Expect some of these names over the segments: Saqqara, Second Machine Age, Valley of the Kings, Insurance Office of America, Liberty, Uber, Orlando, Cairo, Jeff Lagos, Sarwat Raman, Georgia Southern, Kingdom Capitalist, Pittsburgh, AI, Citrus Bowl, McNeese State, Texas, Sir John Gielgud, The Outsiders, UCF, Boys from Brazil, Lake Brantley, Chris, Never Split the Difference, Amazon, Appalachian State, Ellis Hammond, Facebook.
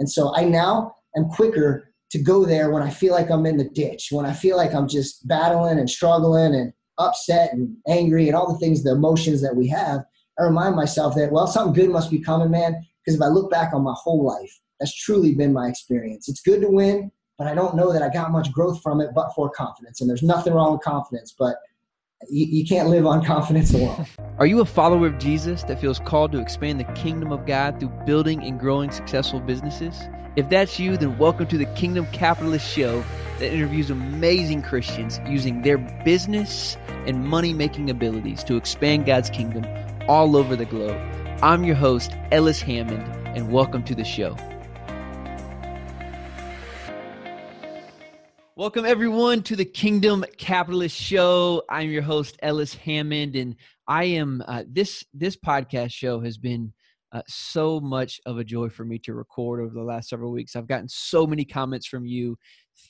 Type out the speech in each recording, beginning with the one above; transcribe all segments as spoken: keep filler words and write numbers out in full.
And so I now am quicker to go there when I feel like I'm in the ditch, when I feel like I'm just battling and struggling and upset and angry and all the things, the emotions that we have. I remind myself that, well, something good must be coming, man, because if I look back on my whole life, that's truly been my experience. It's good to win, but I don't know that I got much growth from it but for confidence. And there's nothing wrong with confidence, but you, you can't live on confidence alone. Are you a follower of Jesus that feels called to expand the kingdom of God through building and growing successful businesses? If that's you, then welcome to the Kingdom Capitalist Show that interviews amazing Christians using their business and money-making abilities to expand God's kingdom all over the globe. I'm your host, Ellis Hammond, and welcome to the show. Welcome, everyone, to the Kingdom Capitalist Show. I'm your host, Ellis Hammond, and I am uh, this this podcast show has been uh, so much of a joy for me to record over the last several weeks. I've gotten so many comments from you.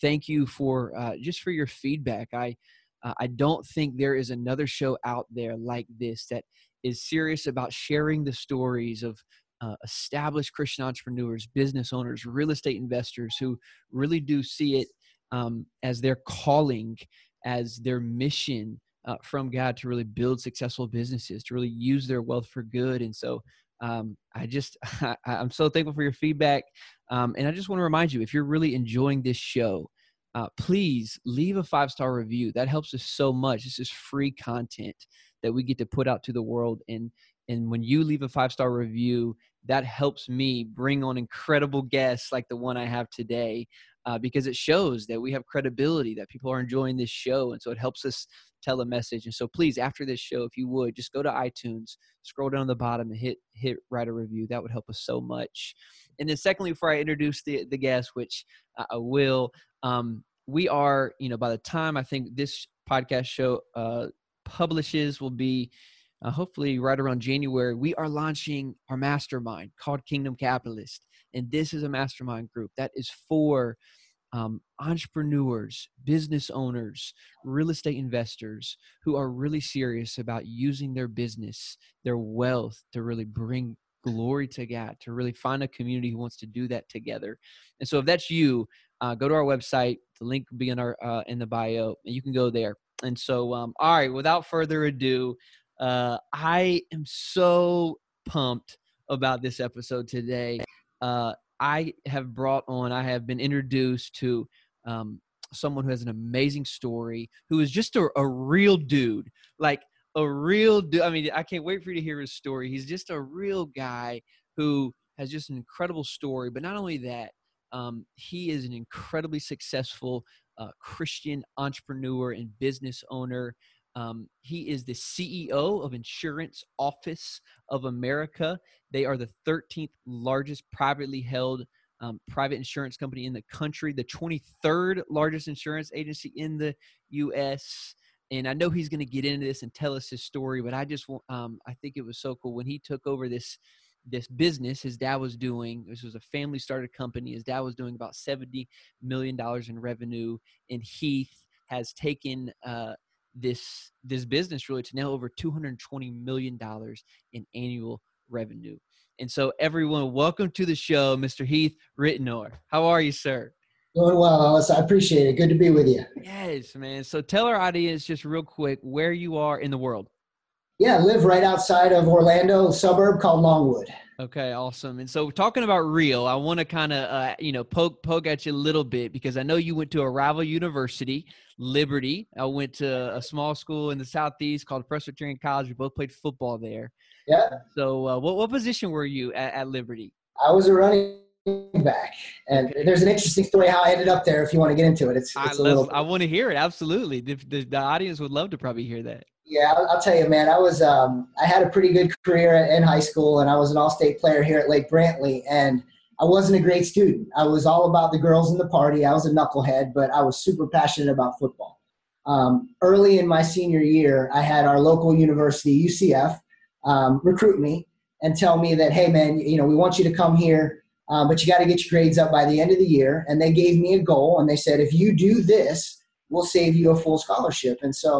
Thank you for uh, just for your feedback. I uh, I don't think there is another show out there like this that is serious about sharing the stories of Uh, established Christian entrepreneurs, business owners, real estate investors who really do see it um, as their calling, as their mission uh, from God to really build successful businesses, to really use their wealth for good. And so um, I just, I, I'm so thankful for your feedback. Um, and I just want to remind you, if you're really enjoying this show, uh, please leave a five-star review. That helps us so much. This is free content that we get to put out to the world. And And when you leave a five-star review, that helps me bring on incredible guests like the one I have today, uh, because it shows that we have credibility, that people are enjoying this show. And so it helps us tell a message. And so please, after this show, if you would, just go to iTunes, scroll down to the bottom and hit hit write a review. That would help us so much. And then secondly, before I introduce the, the guest, which I will, um, we are, you know, by the time I think this podcast show uh, publishes will be, Uh, hopefully right around January, we are launching our mastermind called Kingdom Capitalist. And this is a mastermind group that is for um, entrepreneurs, business owners, real estate investors who are really serious about using their business, their wealth to really bring glory to God, to really find a community who wants to do that together. And so if that's you, uh, go to our website. The link will be in, our, uh, in the bio, and you can go there. And so, um, all right, without further ado, Uh, I am so pumped about this episode today. Uh, I have brought on, I have been introduced to um, someone who has an amazing story, who is just a, a real dude, like a real dude. I mean, I can't wait for you to hear his story. He's just a real guy who has just an incredible story. But not only that, um, he is an incredibly successful uh, Christian entrepreneur and business owner. Um, he is the C E O of Insurance Office of America. They are the thirteenth largest privately held um, private insurance company in the country, the twenty-third largest insurance agency in the U S And I know he's going to get into this and tell us his story, but I just um, I think it was so cool when he took over this this business. His dad was doing, this was a family started company. His dad was doing about seventy million dollars in revenue, and Heath has taken uh, this this business really to now over two hundred twenty million dollars in annual revenue. And so everyone, welcome to the show, Mister Heath Rittenor. How are you, sir? Doing well, Ellis. I appreciate it. Good to be with you. Yes, man. So tell our audience just real quick where you are in the world. Yeah, I live right outside of Orlando, a suburb called Longwood. Okay, awesome. And so talking about real, I want to kind of, uh, you know, poke poke at you a little bit because I know you went to a rival university, Liberty. I went to a small school in the Southeast called Presbyterian College. We both played football there. Yeah. So uh, what, what position were you at, at Liberty? I was a running back. And there's an interesting story how I ended up there if you want to get into it. It's, it's I, a little... I want to hear it. Absolutely. The, the, the audience would love to probably hear that. Yeah, I'll tell you, man, I was, um, I had a pretty good career in high school, and I was an all-state player here at Lake Brantley, and I wasn't a great student. I was all about the girls and the party. I was a knucklehead, but I was super passionate about football. Um, early in my senior year, I had our local university, U C F, um, recruit me and tell me that, hey, man, you know, we want you to come here, uh, but you got to get your grades up by the end of the year. And they gave me a goal, and they said, if you do this, we'll save you a full scholarship. And so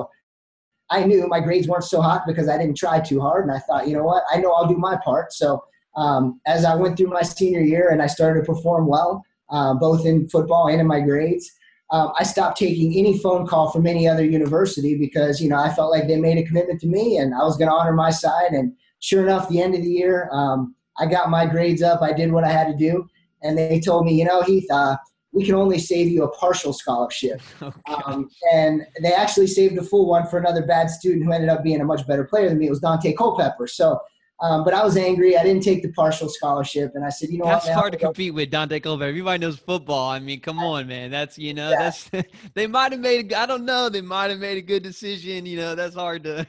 I knew my grades weren't so hot because I didn't try too hard. And I thought, you know what, I know I'll do my part. So Um, as I went through my senior year and I started to perform well, uh, both in football and in my grades, uh, I stopped taking any phone call from any other university because, you know, I felt like they made a commitment to me and I was going to honor my side. And sure enough, the end of the year, um, I got my grades up. I did what I had to do. And they told me, you know, Heath, uh, we can only save you a partial scholarship. Okay. Um, and they actually saved a full one for another bad student who ended up being a much better player than me. It was Daunte Culpepper. So, um, but I was angry. I didn't take the partial scholarship. And I said, you know that's what? That's hard to compete with Daunte Culpepper. Everybody knows football. I mean, come on, man. That's, you know, yeah. that's, they might've made, I don't know. They might've made a good decision. You know, that's hard to.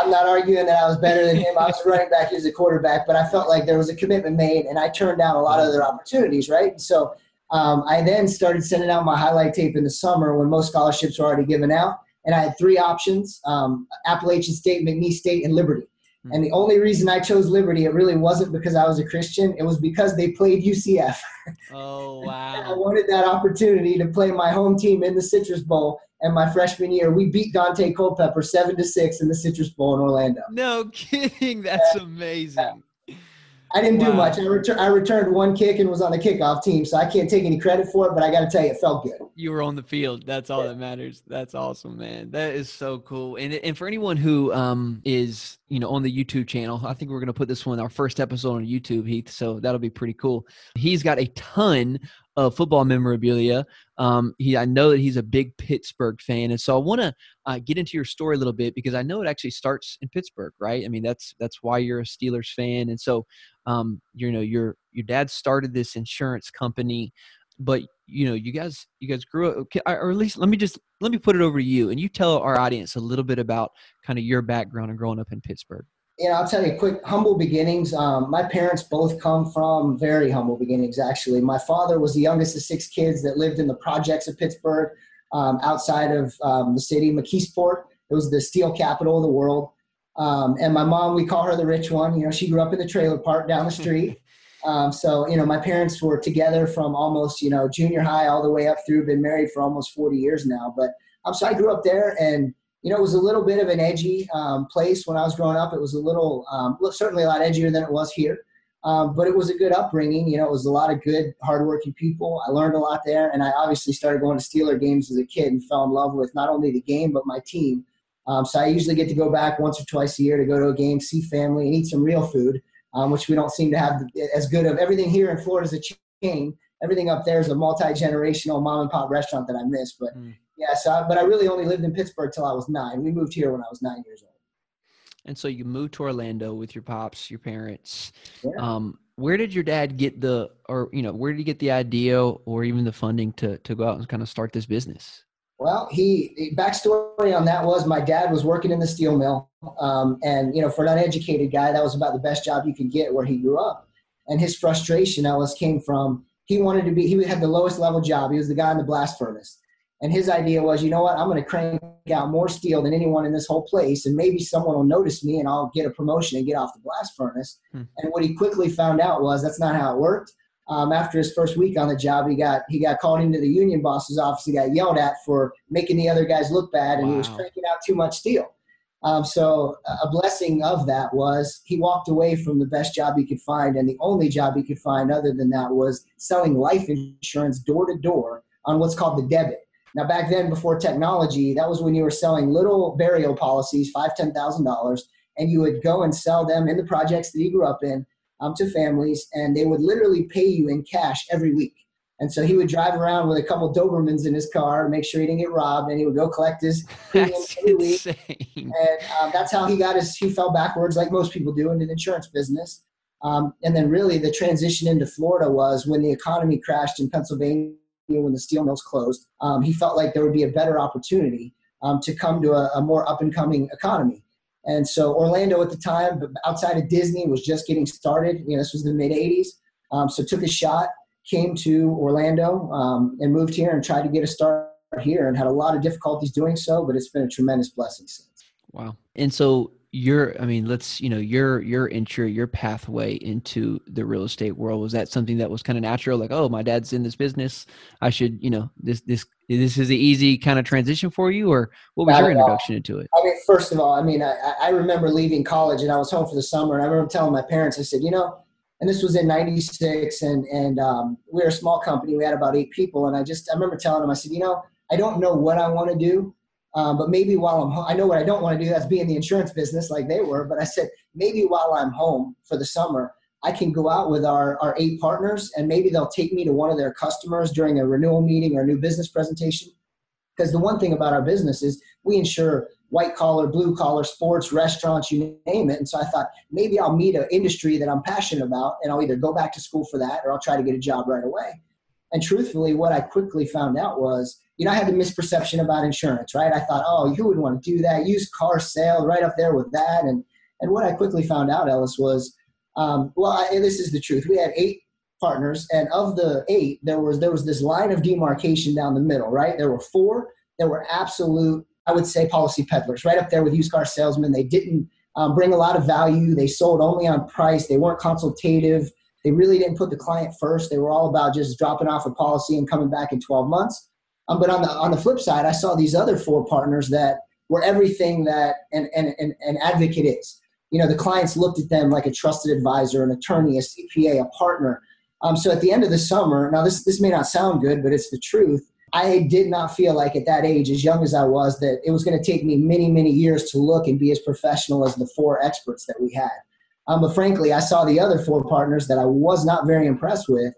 I'm not arguing that I was better than him. I was running back as a quarterback, but I felt like there was a commitment made and I turned down a lot of other opportunities. Right. So, Um, I then started sending out my highlight tape in the summer when most scholarships were already given out. And I had three options, um, Appalachian State, McNeese State, and Liberty. Mm-hmm. And the only reason I chose Liberty, it really wasn't because I was a Christian. It was because they played U C F. Oh, wow. I wanted that opportunity to play my home team in the Citrus Bowl. And my freshman year, we beat Daunte Culpepper seven to six in the Citrus Bowl in Orlando. No kidding. That's and, amazing. Uh, I didn't wow. do much. I, retur- I returned one kick and was on the kickoff team, so I can't take any credit for it, but I got to tell you, it felt good. You were on the field. That's all yeah. that matters. That's awesome, man. That is so cool. And and for anyone who um is, you know, on the YouTube channel, I think we're going to put this one, our first episode on YouTube, Heath, so that'll be pretty cool. He's got a ton of football memorabilia. Um, he, I know that he's a big Pittsburgh fan. And so I want to uh, get into your story a little bit because I know it actually starts in Pittsburgh, right? I mean, that's, that's why you're a Steelers fan. And so, um, you know, your, your dad started this insurance company, but you know, you guys, you guys grew up, or at least let me just, let me put it over to you and you tell our audience a little bit about kind of your background and growing up in Pittsburgh. Yeah, I'll tell you, quick, humble beginnings. Um, my parents both come from very humble beginnings, actually. My father was the youngest of six kids that lived in the projects of Pittsburgh, um, outside of um, the city, McKeesport. It was the steel capital of the world. Um, and my mom, we call her the rich one. You know, she grew up in the trailer park down the street. Um, so, you know, my parents were together from almost, you know, junior high all the way up through, been married for almost forty years now. But um, so I grew up there and you know, it was a little bit of an edgy um, place when I was growing up. It was a little, um, certainly a lot edgier than it was here, um, but it was a good upbringing. You know, it was a lot of good, hardworking people. I learned a lot there, and I obviously started going to Steeler games as a kid and fell in love with not only the game but my team. Um, so I usually get to go back once or twice a year to go to a game, see family, and eat some real food, um, which we don't seem to have as good of. Everything here in Florida is a chain. Everything up there is a multi-generational mom-and-pop restaurant that I miss, but mm. Yeah, so I, but I really only lived in Pittsburgh till I was nine. We moved here when I was nine years old. And so you moved to Orlando with your pops, your parents. Yeah. Um, where did your dad get the, or you know, where did he get the idea or even the funding to to go out and kind of start this business? Well, he backstory on that was my dad was working in the steel mill, um, and you know, for an uneducated guy, that was about the best job you could get where he grew up. And his frustration, Ellis, came from he wanted to be. He had the lowest level job. He was the guy in the blast furnace. And his idea was, you know what, I'm going to crank out more steel than anyone in this whole place, and maybe someone will notice me and I'll get a promotion and get off the blast furnace. Hmm. And what he quickly found out was that's not how it worked. Um, after his first week on the job, he got he got called into the union boss's office. He got yelled at for making the other guys look bad, and wow. he was cranking out too much steel. Um, so a blessing of that was he walked away from the best job he could find, and the only job he could find other than that was selling life insurance door to door on what's called the debit. Now, back then, before technology, that was when you were selling little burial policies, five thousand dollars, ten thousand dollars, and you would go and sell them in the projects that you grew up in um, to families, and they would literally pay you in cash every week. And so he would drive around with a couple Dobermans in his car, make sure he didn't get robbed, and he would go collect his premium every week. And um, that's how he got his – he fell backwards like most people do in an insurance business. Um, and then really the transition into Florida was when the economy crashed in Pennsylvania. When the steel mills closed, um, he felt like there would be a better opportunity um, to come to a, a more up-and-coming economy. And so Orlando at the time, outside of Disney, was just getting started. You know, this was the mid-eighties. Um, so took a shot, came to Orlando, um, and moved here and tried to get a start here and had a lot of difficulties doing so, but it's been a tremendous blessing since. Wow. And so your, I mean, let's, you know, your, your entry, your pathway into the real estate world, was that something that was kind of natural? Like, oh, my dad's in this business. I should, you know, this, this, this is an easy kind of transition for you, or what was your introduction into it? I mean, first of all, I mean, I, I remember leaving college and I was home for the summer and I remember telling my parents, I said, you know, And this was in ninety-six, and, and um, we were a small company. We had about eight people. And I just, I remember telling them, I said, you know, I don't know what I want to do, um, but maybe while I'm home, I know what I don't want to do. That's be in the insurance business like they were. But I said, maybe while I'm home for the summer, I can go out with our, our eight partners, and maybe they'll take me to one of their customers during a renewal meeting or a new business presentation. Because the one thing about our business is we insure white collar, blue collar, sports, restaurants, you name it. And so I thought, maybe I'll meet an industry that I'm passionate about, and I'll either go back to school for that or I'll try to get a job right away. And truthfully, what I quickly found out was, you know, I had the misperception about insurance, right? I thought, oh, who would want to do that? Used car sale right up there with that. And, and what I quickly found out, Ellis, was, um, well, I, this is the truth. We had eight partners, and of the eight, there was there was this line of demarcation down the middle, right? There were four that were absolute, I would say, policy peddlers, right up there with used car salesmen. They didn't um, bring a lot of value. They sold only on price. They weren't consultative. They really didn't put the client first. They were all about just dropping off a policy and coming back in twelve months. Um, but on the on the flip side, I saw these other four partners that were everything that an, an, an, an advocate is. You know, the clients looked at them like a trusted advisor, an attorney, a C P A, a partner. Um, so at the end of the summer, now this, this may not sound good, but it's the truth. I did not feel like at that age, as young as I was, that it was going to take me many, many years to look and be as professional as the four experts that we had. Um, but frankly, I saw the other four partners that I was not very impressed with.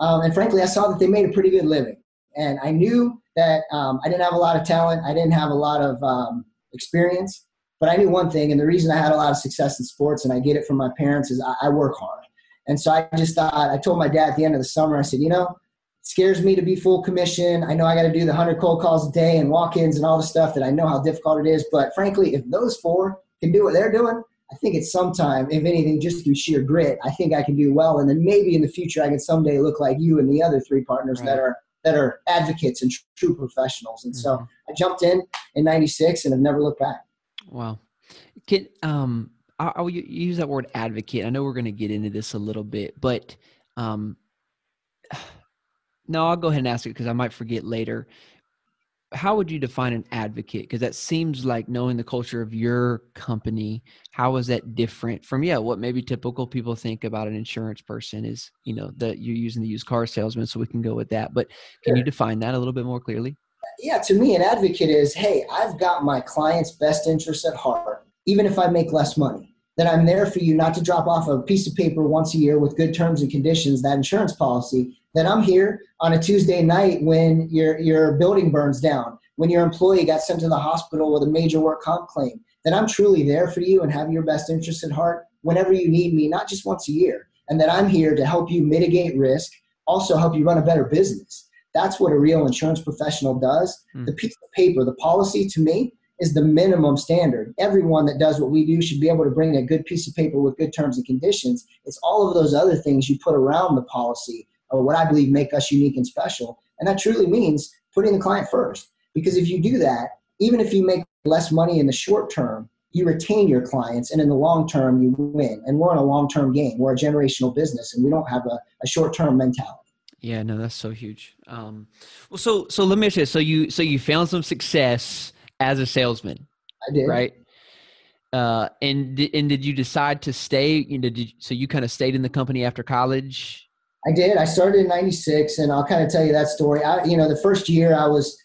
Um, and frankly, I saw that they made a pretty good living. And I knew that um, I didn't have a lot of talent. I didn't have a lot of um, experience. But I knew one thing, and the reason I had a lot of success in sports, and I get it from my parents, is I, I work hard. And so I just thought, I told my dad at the end of the summer, I said, you know, it scares me to be full commission. I know I got to do the one hundred cold calls a day and walk-ins and all the stuff that I know how difficult it is. But frankly, if those four can do what they're doing, I think at some time, if anything, just through sheer grit, I think I can do well. And then maybe in the future, I can someday look like you and the other three partners right. that are that are advocates and true professionals. And mm-hmm. so I jumped in in ninety-six and have never looked back. Wow. Can, um, I will use that word advocate. I know we're going to get into this a little bit, but um, no, I'll go ahead and ask it because I might forget later. How would you define an advocate? Because that seems like, knowing the culture of your company, how is that different from, yeah, what maybe typical people think about an insurance person is, you know, that you're using the used car salesman, so we can go with that. But can Sure. you define that a little bit more clearly? Yeah, to me, an advocate is, hey, I've got my client's best interests at heart, even if I make less money. That I'm there for you, not to drop off a piece of paper once a year with good terms and conditions, that insurance policy, that I'm here on a Tuesday night when your, your building burns down, when your employee got sent to the hospital with a major work comp claim, that I'm truly there for you and have your best interest at heart whenever you need me, not just once a year, and that I'm here to help you mitigate risk, also help you run a better business. That's what a real insurance professional does. Mm. The piece of paper, the policy, to me, is the minimum standard. Everyone that does what we do should be able to bring a good piece of paper with good terms and conditions. It's all of those other things you put around the policy, or what I believe make us unique and special. And that truly means putting the client first. Because if you do that, even if you make less money in the short term, you retain your clients, and in the long term, you win. And we're in a long-term game. We're a generational business, and we don't have a, a short-term mentality. Yeah, no, that's so huge. Um, well, so so let me ask you, so you, so you found some success as a salesman, I did. Right? Uh, and di- and did you decide to stay? You know, did you, so you kind of stayed in the company after college? I did. I started in ninety-six, and I'll kind of tell you that story. I, you know, the first year I was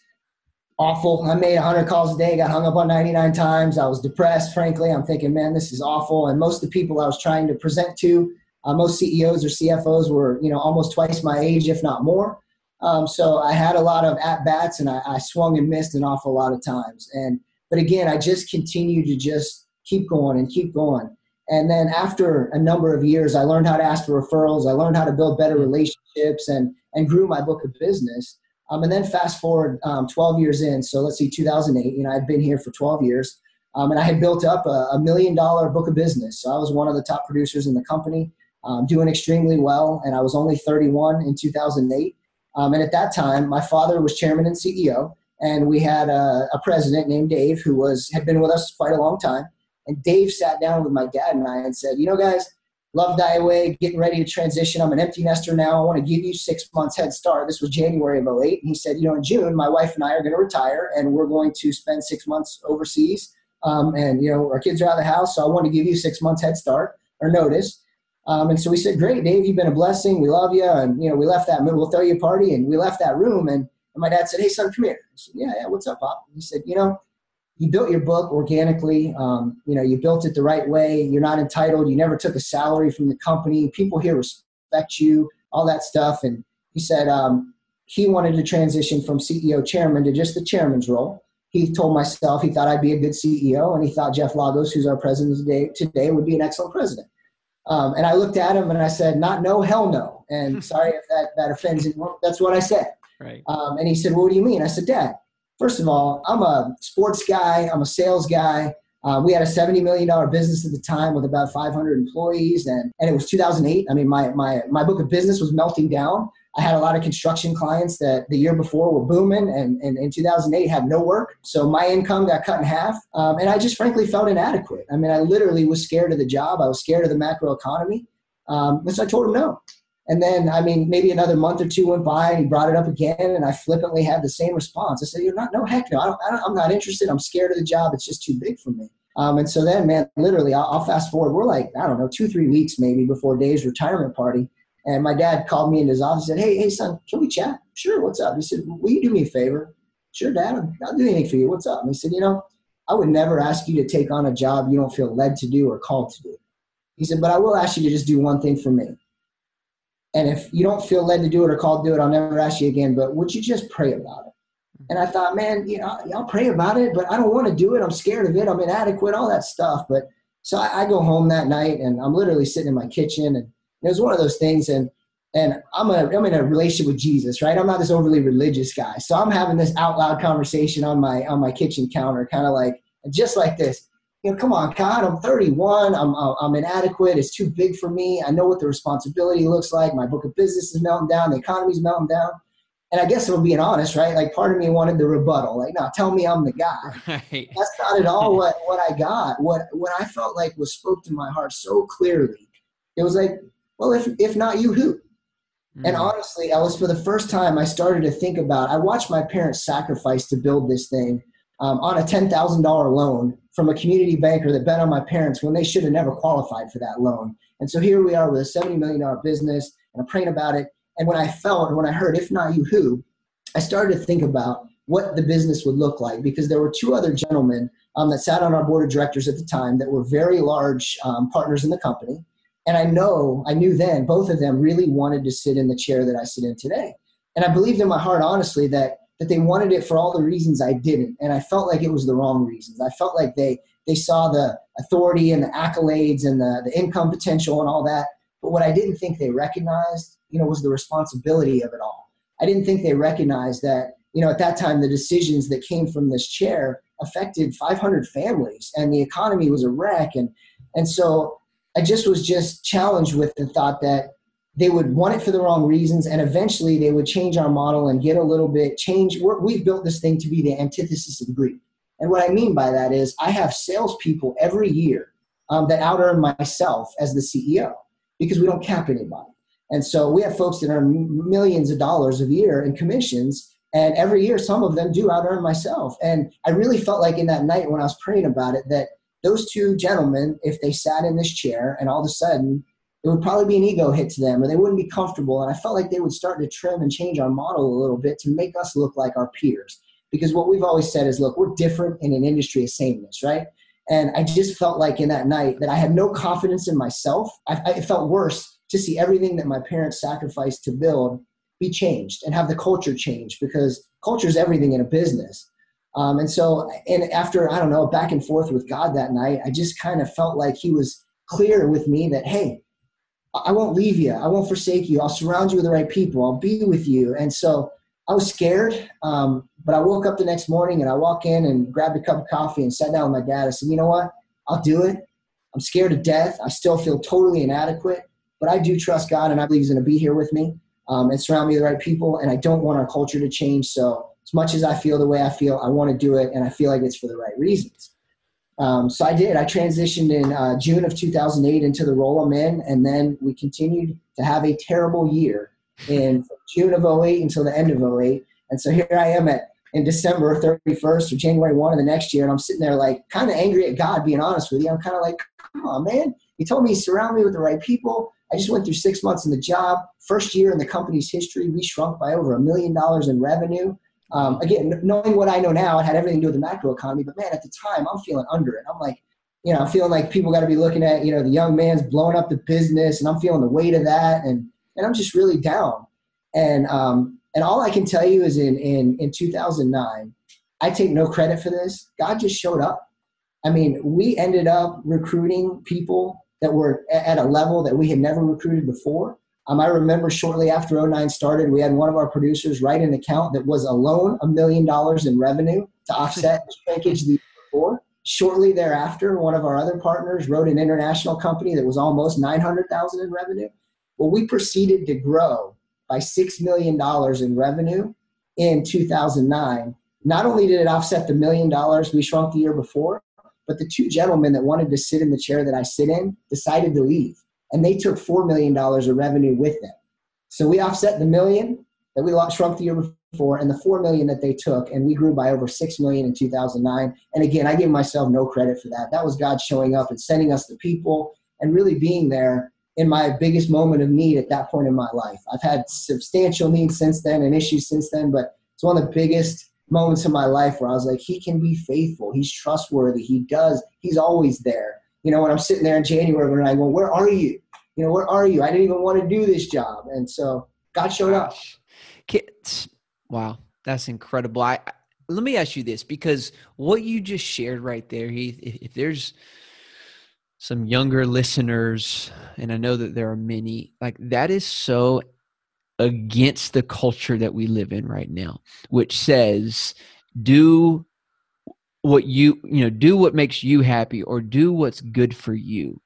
awful. I made one hundred calls a day, got hung up on ninety-nine times. I was depressed, frankly. I'm thinking, man, this is awful. And most of the people I was trying to present to, uh, most C E Os or C F Os were, you know, almost twice my age, if not more. Um, so I had a lot of at-bats, and I, I swung and missed an awful lot of times. And but again, I just continued to just keep going and keep going. And then after a number of years, I learned how to ask for referrals. I learned how to build better relationships and and grew my book of business. Um, and then fast forward um, twelve years in, so let's see, two thousand eight, you know, I'd been here for twelve years, um, and I had built up a, a million-dollar book of business. So I was one of the top producers in the company, um, doing extremely well, and I was only thirty-one in two thousand eight. Um, and at that time, my father was chairman and C E O, and we had a, a president named Dave who was had been with us quite a long time. And Dave sat down with my dad and I and said, you know, guys, love Die Away, getting ready to transition. I'm an empty nester now. I want to give you six months head start. This was January of oh eight. And he said, you know, in June, my wife and I are going to retire, and we're going to spend six months overseas. Um, and, you know, our kids are out of the house, so I want to give you six months head start or notice. Um, and so we said, great, Dave, you've been a blessing. We love you. And, you know, we left that middle, we'll throw you a party. And we left that room. And, and my dad said, hey, son, come here. I said, yeah, yeah, what's up, Pop? He said, you know, you built your book organically. Um, you know, you built it the right way. You're not entitled. You never took a salary from the company. People here respect you, all that stuff. And he said um, he wanted to transition from C E O chairman to just the chairman's role. He told myself he thought I'd be a good C E O, and he thought Jeff Lagos, who's our president today, today would be an excellent president. Um, and I looked at him and I said, not no, hell no. And sorry if that, that offends anyone. That's what I said. Right. Um, and he said, well, what do you mean? I said, Dad, first of all, I'm a sports guy. I'm a sales guy. Uh, we had a seventy million dollars business at the time with about five hundred employees. And, and it was two thousand eight. I mean, my, my, my book of business was melting down. I had a lot of construction clients that the year before were booming, and in two thousand eight had no work. So my income got cut in half. Um, and I just frankly felt inadequate. I mean, I literally was scared of the job. I was scared of the macro economy. Um, and so I told him no. And then, I mean, maybe another month or two went by and he brought it up again. And I flippantly had the same response. I said, you're not, no, heck no, I don't, I don't, I'm not interested. I'm scared of the job. It's just too big for me. Um, and so then, man, literally I'll, I'll fast forward. We're like, I don't know, two, three weeks maybe before Dave's retirement party. And my dad called me into his office and said, hey, hey, son, can we chat? Sure, what's up? He said, will you do me a favor? Sure, Dad, I'll, I'll do anything for you. What's up? And he said, you know, I would never ask you to take on a job you don't feel led to do or called to do. He said, but I will ask you to just do one thing for me. And if you don't feel led to do it or called to do it, I'll never ask you again, but would you just pray about it? And I thought, man, you know, I'll pray about it, but I don't want to do it. I'm scared of it. I'm inadequate, all that stuff. But so I, I go home that night and I'm literally sitting in my kitchen, and it was one of those things, and and I'm a I'm in a relationship with Jesus, right? I'm not this overly religious guy, so I'm having this out loud conversation on my on my kitchen counter, kind of like just like this. You know, come on, God, I'm thirty-one, I'm I'm inadequate, it's too big for me. I know what the responsibility looks like. My book of business is melting down, the economy's melting down, and I guess if I'm being honest, right? Like part of me wanted the rebuttal, like, no, tell me I'm the guy. Right. That's not at all what what I got. What what I felt like was spoke to my heart so clearly. It was like, well, if if not you, who? Mm. And honestly, Ellis, for the first time, I started to think about, I watched my parents sacrifice to build this thing um, on a ten thousand dollars loan from a community banker that bet on my parents when they should have never qualified for that loan. And so here we are with a seventy million dollars business, and I'm praying about it. And when I felt and when I heard, if not you, who? I started to think about what the business would look like, because there were two other gentlemen um, that sat on our board of directors at the time that were very large um, partners in the company. And I know, I knew then, both of them really wanted to sit in the chair that I sit in today. And I believed in my heart, honestly, that that they wanted it for all the reasons I didn't. And I felt like it was the wrong reasons. I felt like they they saw the authority and the accolades and the, the income potential and all that. But what I didn't think they recognized, you know, was the responsibility of it all. I didn't think they recognized that, you know, at that time, the decisions that came from this chair affected five hundred families and the economy was a wreck. And, and so I just was just challenged with the thought that they would want it for the wrong reasons, and eventually they would change our model and get a little bit change. We're, we've built this thing to be the antithesis of greed. And what I mean by that is I have salespeople every year um, that out-earn myself as the C E O because we don't cap anybody. And so we have folks that earn millions of dollars a year in commissions, and every year some of them do out-earn myself. And I really felt like in that night when I was praying about it that those two gentlemen, if they sat in this chair and all of a sudden, it would probably be an ego hit to them or they wouldn't be comfortable. And I felt like they would start to trim and change our model a little bit to make us look like our peers. Because what we've always said is, look, we're different in an industry of sameness, right? And I just felt like in that night that I had no confidence in myself. I, I felt worse to see everything that my parents sacrificed to build be changed and have the culture change, because culture is everything in a business. Um, and so, and after, I don't know, back and forth with God that night, I just kind of felt like he was clear with me that, hey, I won't leave you. I won't forsake you. I'll surround you with the right people. I'll be with you. And so I was scared, um, but I woke up the next morning and I walk in and grabbed a cup of coffee and sat down with my dad. I said, you know what? I'll do it. I'm scared to death. I still feel totally inadequate, but I do trust God and I believe he's going to be here with me um, and surround me with the right people. And I don't want our culture to change. So as much as I feel the way I feel, I want to do it, and I feel like it's for the right reasons. Um, so I did. I transitioned in uh, June of two thousand eight into the role I'm in, and then we continued to have a terrible year in June of oh eight until the end of oh eight. And so here I am at in December thirty-first or January first of the next year, and I'm sitting there like kind of angry at God, being honest with you. I'm kind of like, come on, man. You told me you surround me with the right people. I just went through six months in the job. First year in the company's history, we shrunk by over a million dollars in revenue. Um, again, knowing what I know now, it had everything to do with the macro economy, but man, at the time I'm feeling under it. I'm like, you know, I'm feeling like people got to be looking at, you know, the young man's blowing up the business, and I'm feeling the weight of that. And, and I'm just really down. And, um, and all I can tell you is in, in, in two thousand nine, I take no credit for this. God just showed up. I mean, we ended up recruiting people that were at a level that we had never recruited before. Um, I remember shortly after oh nine started, we had one of our producers write an account that was alone a million dollars in revenue to offset the shrinkage the year before. Shortly thereafter, one of our other partners wrote an international company that was almost nine hundred thousand in revenue. Well, we proceeded to grow by six million dollars in revenue in two thousand nine. Not only did it offset the million dollars we shrunk the year before, but the two gentlemen that wanted to sit in the chair that I sit in decided to leave. And they took four million dollars of revenue with them. So we offset the million that we lost, shrunk the year before, and the four million dollars that they took, and we grew by over six million dollars in two thousand nine. And again, I give myself no credit for that. That was God showing up and sending us the people and really being there in my biggest moment of need at that point in my life. I've had substantial needs since then and issues since then, but it's one of the biggest moments in my life where I was like, he can be faithful. He's trustworthy. He does. He's always there. You know, when I'm sitting there in January and I go, where are you? You know, where are you? I didn't even want to do this job. And so God showed up. Kids. Wow. That's incredible. I, I, let me ask you this, because what you just shared right there, Heath, if, if there's some younger listeners, and I know that there are many, like that is so against the culture that we live in right now, which says do what you, you know, do what makes you happy or do what's good for you.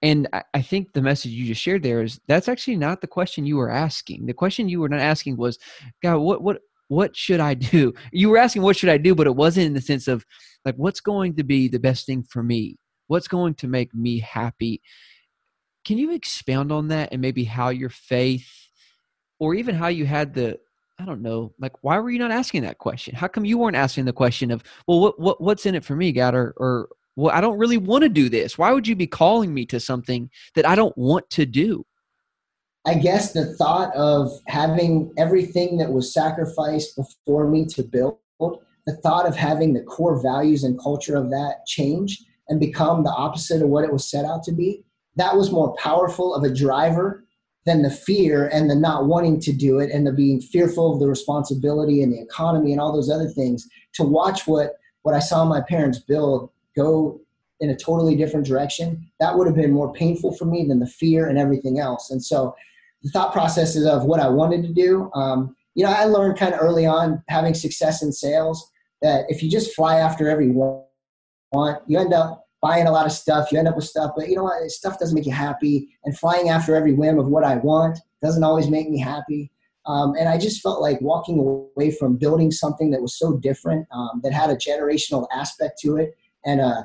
And I, I think the message you just shared there is that's actually not the question you were asking. The question you were not asking was, God, what, what, what should I do? You were asking, what should I do? But it wasn't in the sense of like, what's going to be the best thing for me? What's going to make me happy? Can you expound on that and maybe how your faith or even how you had the, I don't know, like, why were you not asking that question? How come you weren't asking the question of, well, what, what what's in it for me, God? Or, or, well, I don't really want to do this. Why would you be calling me to something that I don't want to do? I guess the thought of having everything that was sacrificed before me to build, the thought of having the core values and culture of that change and become the opposite of what it was set out to be, that was more powerful of a driver than the fear and the not wanting to do it and the being fearful of the responsibility and the economy and all those other things. To watch what, what I saw my parents build go in a totally different direction, that would have been more painful for me than the fear and everything else. And so the thought processes of what I wanted to do, um, you know, I learned kind of early on having success in sales that if you just fly after every want, you end up buying a lot of stuff, you end up with stuff, but you know what, stuff doesn't make you happy, and flying after every whim of what I want doesn't always make me happy. Um, and I just felt like walking away from building something that was so different, um, that had a generational aspect to it, and uh,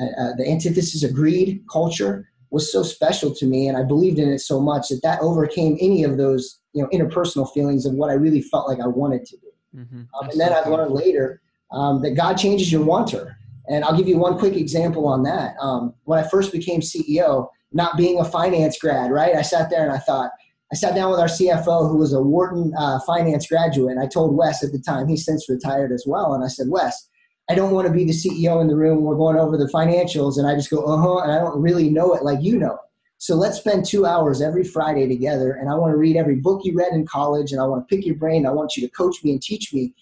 uh, the antithesis of greed culture was so special to me, and I believed in it so much that that overcame any of those, you know, interpersonal feelings of what I really felt like I wanted to do. Mm-hmm. Um, and then I learned later um, that God changes your wanter. And I'll give you one quick example on that. Um, when I first became C E O, not being a finance grad, right? I sat there and I thought, I sat down with our C F O who was a Wharton uh, finance graduate. And I told Wes at the time, he's since retired as well. And I said, Wes, I don't want to be the C E O in the room. We're going over the financials. And I just go, uh-huh. And I don't really know it like you know it. So let's spend two hours every Friday together. And I want to read every book you read in college. And I want to pick your brain. I want you to coach me and teach me.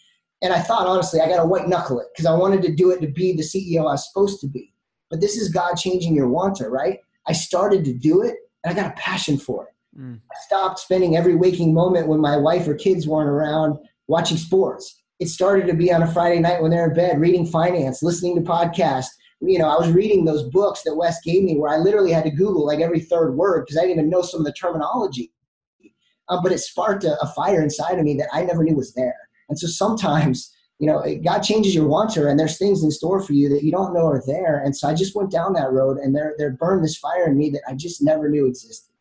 And I thought, honestly, I got to white knuckle it because I wanted to do it to be the C E O I was supposed to be. But this is God changing your wanter, right? I started to do it and I got a passion for it. Mm. I stopped spending every waking moment when my wife or kids weren't around watching sports. It started to be on a Friday night when they're in bed, reading finance, listening to podcasts. You know, I was reading those books that Wes gave me where I literally had to Google like every third word because I didn't even know some of the terminology. Um, but it sparked a, a fire inside of me that I never knew was there. And so sometimes, you know, God changes your wanter and there's things in store for you that you don't know are there. And so I just went down that road and there, there burned this fire in me that I just never knew existed.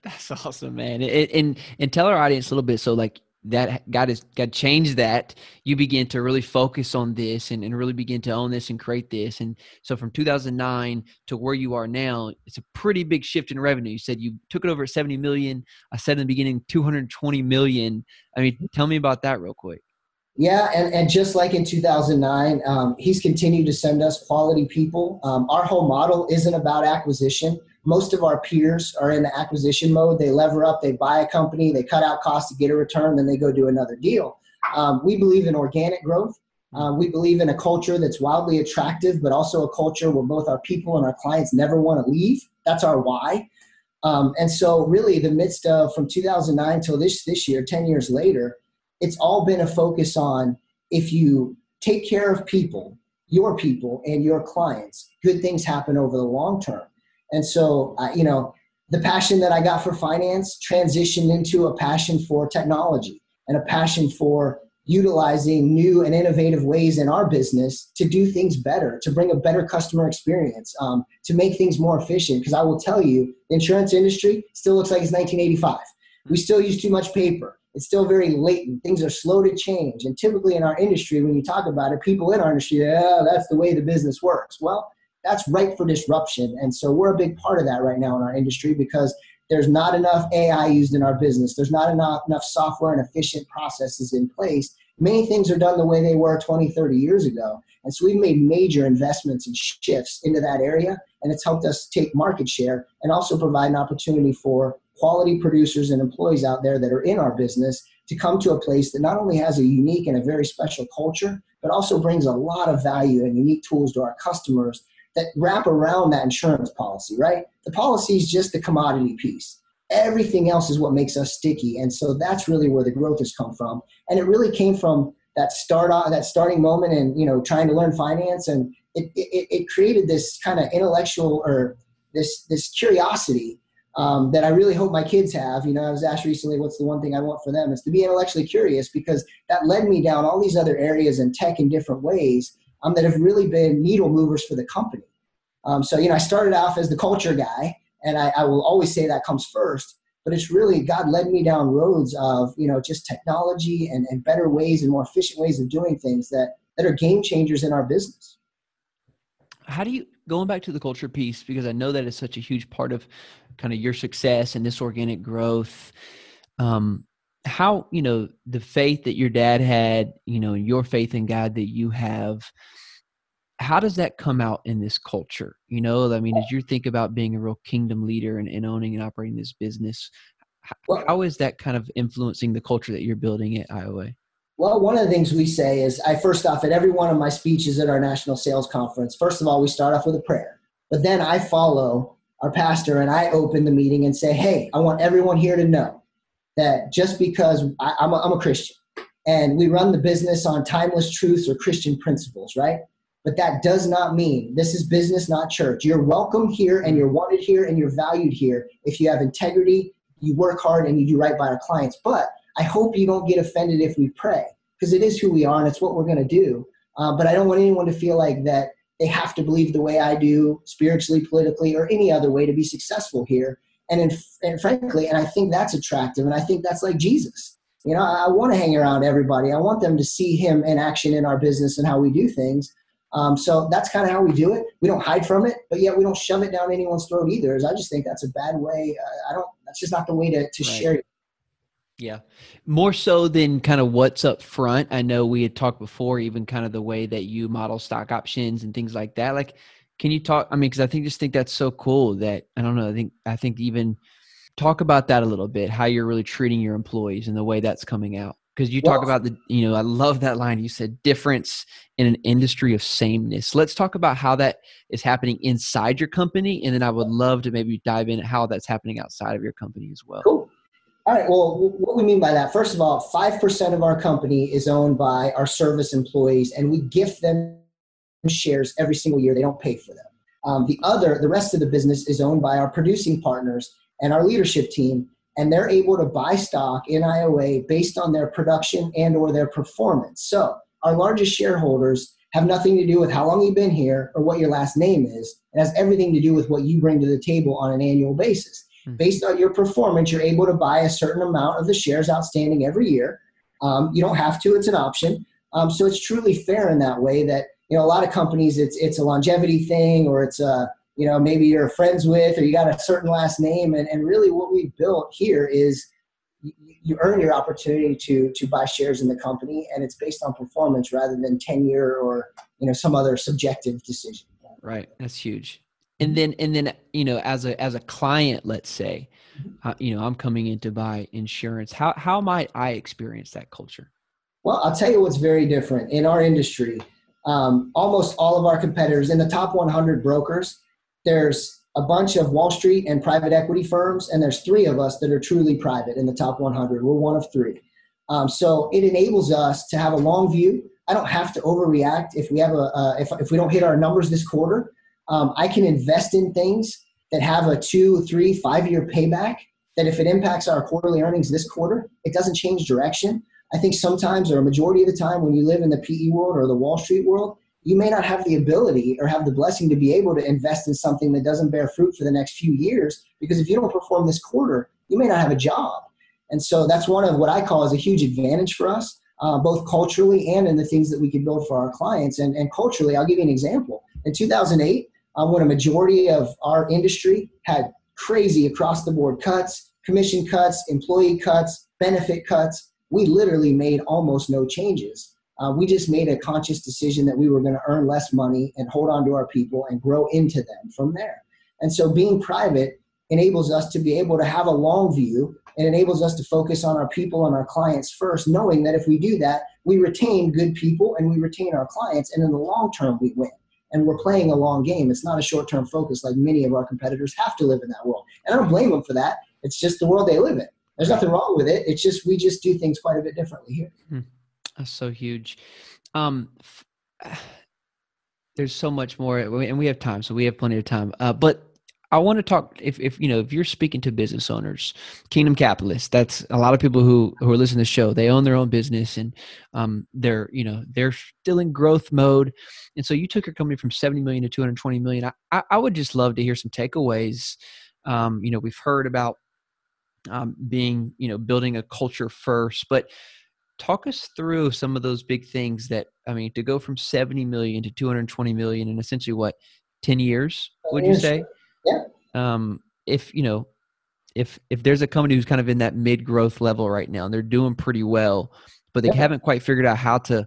That's awesome, man. And, and, and tell our audience a little bit. So like that God has God changed that, you begin to really focus on this and, and really begin to own this and create this. And so from two thousand nine to where you are now, it's a pretty big shift in revenue. You said you took it over at seventy million. I said in the beginning, two hundred twenty million. I mean, tell me about that real quick. Yeah. And, and just like in two thousand nine, um, he's continued to send us quality people. Um, our whole model isn't about acquisition. Most of our peers are in the acquisition mode. They lever up, they buy a company, they cut out costs to get a return, then they go do another deal. Um, we believe in organic growth. Um, we believe in a culture that's wildly attractive, but also a culture where both our people and our clients never want to leave. That's our why. Um, and so really the midst of from two thousand nine till this, this year, ten years later, it's all been a focus on if you take care of people, your people and your clients, good things happen over the long term. And so, uh, you know, the passion that I got for finance transitioned into a passion for technology and a passion for utilizing new and innovative ways in our business to do things better, to bring a better customer experience, um, to make things more efficient. Because I will tell you, the insurance industry still looks like it's nineteen eighty-five. We still use too much paper. It's still very latent. Things are slow to change. And typically in our industry, when you talk about it, people in our industry, yeah, that's the way the business works. Well, that's ripe for disruption. And so we're a big part of that right now in our industry because there's not enough A I used in our business. There's not enough, enough software and efficient processes in place. Many things are done the way they were twenty, thirty years ago. And so we've made major investments and shifts into that area, and it's helped us take market share and also provide an opportunity for quality producers and employees out there that are in our business to come to a place that not only has a unique and a very special culture, but also brings a lot of value and unique tools to our customers that wrap around that insurance policy, right? The policy is just the commodity piece. Everything else is what makes us sticky. And so that's really where the growth has come from. And it really came from that start off, that starting moment and, you know, trying to learn finance. And it it, it created this kind of intellectual or this, this curiosity um, that I really hope my kids have. You know, I was asked recently, what's the one thing I want for them? It's to be intellectually curious, because that led me down all these other areas in tech in different ways Um, that have really been needle movers for the company. Um, so, you know, I started off as the culture guy, and I, I will always say that comes first, but it's really God led me down roads of, you know, just technology and, and better ways and more efficient ways of doing things that, that are game changers in our business. How do you, going back to the culture piece, because I know that is such a huge part of kind of your success and this organic growth, um, how, you know, the faith that your dad had, you know, your faith in God that you have, how does that come out in this culture? You know, I mean, as you think about being a real kingdom leader and, and owning and operating this business, how, well, how is that kind of influencing the culture that you're building at I O A? Well, one of the things we say is, I first off, at every one of my speeches at our national sales conference, first of all, we start off with a prayer, but then I follow our pastor and I open the meeting and say, hey, I want everyone here to know that just because I, I'm, a, I'm a Christian and we run the business on timeless truths or Christian principles, right? But that does not mean this is business, not church. You're welcome here and you're wanted here and you're valued here. If you have integrity, you work hard and you do right by our clients. But I hope you don't get offended if we pray, because it is who we are and it's what we're going to do. Uh, but I don't want anyone to feel like that they have to believe the way I do spiritually, politically, or any other way to be successful here. And, in, and frankly, and I think that's attractive, and I think that's like Jesus. You know, I, I want to hang around everybody. I want them to see him in action in our business and how we do things. Um, so that's kind of how we do it. We don't hide from it, but yet we don't shove it down anyone's throat either. I just think that's a bad way. Uh, I don't. That's just not the way to, to right. share it. Yeah, more so than kind of what's up front. I know we had talked before, even kind of the way that you model stock options and things like that. Like, can you talk, I mean, because I think just think that's so cool that, I don't know, I think I think even talk about that a little bit, how you're really treating your employees and the way that's coming out. Because you talk well, about the, you know, I love that line. You said difference in an industry of sameness. Let's talk about how that is happening inside your company. And then I would love to maybe dive in at how that's happening outside of your company as well. Cool. All right. Well, what we mean by that, first of all, five percent of our company is owned by our service employees, and we gift them shares every single year. They don't pay for them. Um, the other, the rest of the business is owned by our producing partners and our leadership team, and they're able to buy stock in I O A based on their production and or their performance. So our largest shareholders have nothing to do with how long you've been here or what your last name is. It has everything to do with what you bring to the table on an annual basis. Mm-hmm. Based on your performance, you're able to buy a certain amount of the shares outstanding every year. Um, you don't have to, it's an option. Um, so it's truly fair in that way that, you know, a lot of companies, it's it's a longevity thing, or it's a, you know, maybe you're friends with, or you got a certain last name. And, and really what we've built here is you earn your opportunity to to buy shares in the company, and it's based on performance rather than tenure or, you know, some other subjective decision. Right. That's huge. And then, and then, you know, as a, as a client, let's say, uh, you know, I'm coming in to buy insurance. How, how might I experience that culture? Well, I'll tell you what's very different in our industry. Um, almost all of our competitors in the top one hundred brokers, there's a bunch of Wall Street and private equity firms, and there's three of us that are truly private in the top one hundred. We're one of three. Um, so it enables us to have a long view. I don't have to overreact if we have a uh, if if we don't hit our numbers this quarter. Um, I can invest in things that have a two, three, five-year payback. That if it impacts our quarterly earnings this quarter, it doesn't change direction. I think sometimes, or a majority of the time, when you live in the P E world or the Wall Street world, you may not have the ability or have the blessing to be able to invest in something that doesn't bear fruit for the next few years, because if you don't perform this quarter, you may not have a job. And so that's one of what I call is a huge advantage for us, uh, both culturally and in the things that we can build for our clients. And, and culturally, I'll give you an example. In two thousand eight, um, when a majority of our industry had crazy across the board cuts, commission cuts, employee cuts, benefit cuts, we literally made almost no changes. Uh, we just made a conscious decision that we were going to earn less money and hold on to our people and grow into them from there. And so being private enables us to be able to have a long view. It enables us to focus on our people and our clients first, knowing that if we do that, we retain good people and we retain our clients. And in the long term, we win. And we're playing a long game. It's not a short-term focus like many of our competitors have to live in that world. And I don't blame them for that. It's just the world they live in. There's nothing wrong with it. It's just we just do things quite a bit differently here. Hmm. That's so huge. Um, there's so much more, and we have time, so we have plenty of time. Uh, but I want to talk, if, if you know, if you're speaking to business owners, Kingdom Capitalists, that's a lot of people who, who are listening to the show. They own their own business, and um, they're, you know, they're still in growth mode. And so you took your company from seventy million to two hundred twenty million. I, I, I would just love to hear some takeaways. Um, you know, we've heard about um, being, you know, building a culture first, but talk us through some of those big things that, I mean, to go from seventy million to two hundred twenty million in essentially what, ten years, would you say? Yeah. Um, if, you know, if, if there's a company who's kind of in that mid growth level right now and they're doing pretty well, but they yeah. haven't quite figured out how to,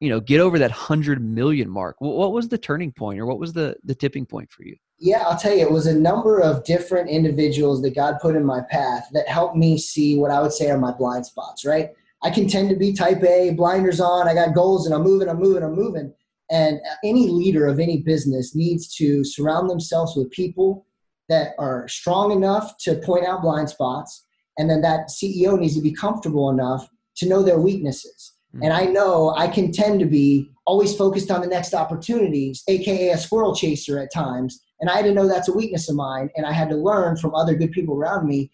you know, get over that hundred million mark. Well, what was the turning point, or what was the, the tipping point for you? Yeah, I'll tell you, it was a number of different individuals that God put in my path that helped me see what I would say are my blind spots, right? I can tend to be type A, blinders on, I got goals and I'm moving, I'm moving, I'm moving. And any leader of any business needs to surround themselves with people that are strong enough to point out blind spots. And then that C E O needs to be comfortable enough to know their weaknesses. Mm-hmm. And I know I can tend to be always focused on the next opportunities, A K A a squirrel chaser at times. And I had to know that's a weakness of mine. And I had to learn from other good people around me,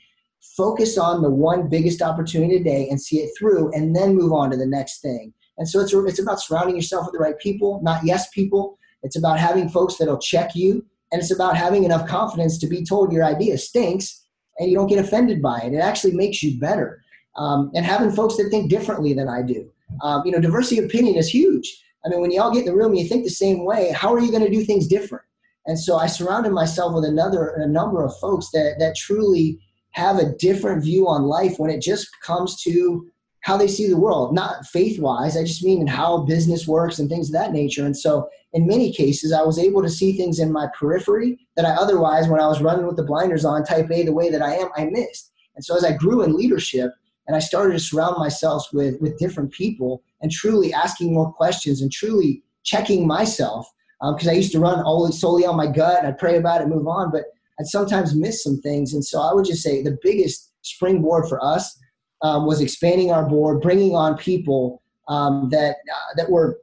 focus on the one biggest opportunity today and see it through, and then move on to the next thing. And so it's it's about surrounding yourself with the right people, not yes people. It's about having folks that'll check you, and it's about having enough confidence to be told your idea stinks and you don't get offended by it. It actually makes you better. Um, and having folks that think differently than I do. Um, you know, diversity of opinion is huge. I mean, when you all get in the room and you think the same way, how are you going to do things different? And so I surrounded myself with another a number of folks that that truly have a different view on life when it just comes to how they see the world, not faith-wise. I just mean in how business works and things of that nature. And so in many cases, I was able to see things in my periphery that I otherwise, when I was running with the blinders on, type A, the way that I am, I missed. And so as I grew in leadership and I started to surround myself with, with different people and truly asking more questions and truly checking myself, because um, I used to run only solely on my gut and I'd pray about it, move on. But I'd sometimes miss some things. And so I would just say the biggest springboard for us um, was expanding our board, bringing on people um, that uh, that were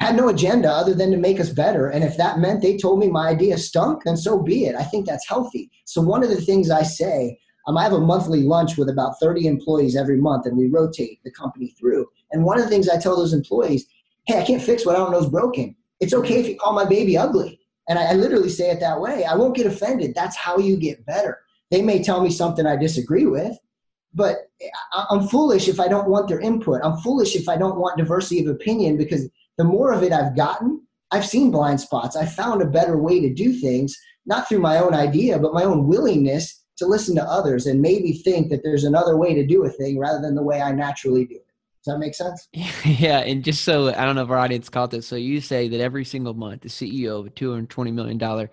had no agenda other than to make us better. And if that meant they told me my idea stunk, then so be it. I think that's healthy. So one of the things I say, um, I have a monthly lunch with about thirty employees every month, and we rotate the company through. And one of the things I tell those employees, hey, I can't fix what I don't know is broken. It's okay if you call my baby ugly. And I literally say it that way. I won't get offended. That's how you get better. They may tell me something I disagree with, But I'm foolish if I don't want their input. I'm foolish if I don't want diversity of opinion, because the more of it I've gotten, I've seen blind spots. I found a better way to do things, not through my own idea, but my own willingness to listen to others and maybe think that there's another way to do a thing rather than the way I naturally do it. Does that make sense? Yeah. And just so, I don't know if our audience caught this. So you say that every single month, the C E O of a two hundred twenty million dollars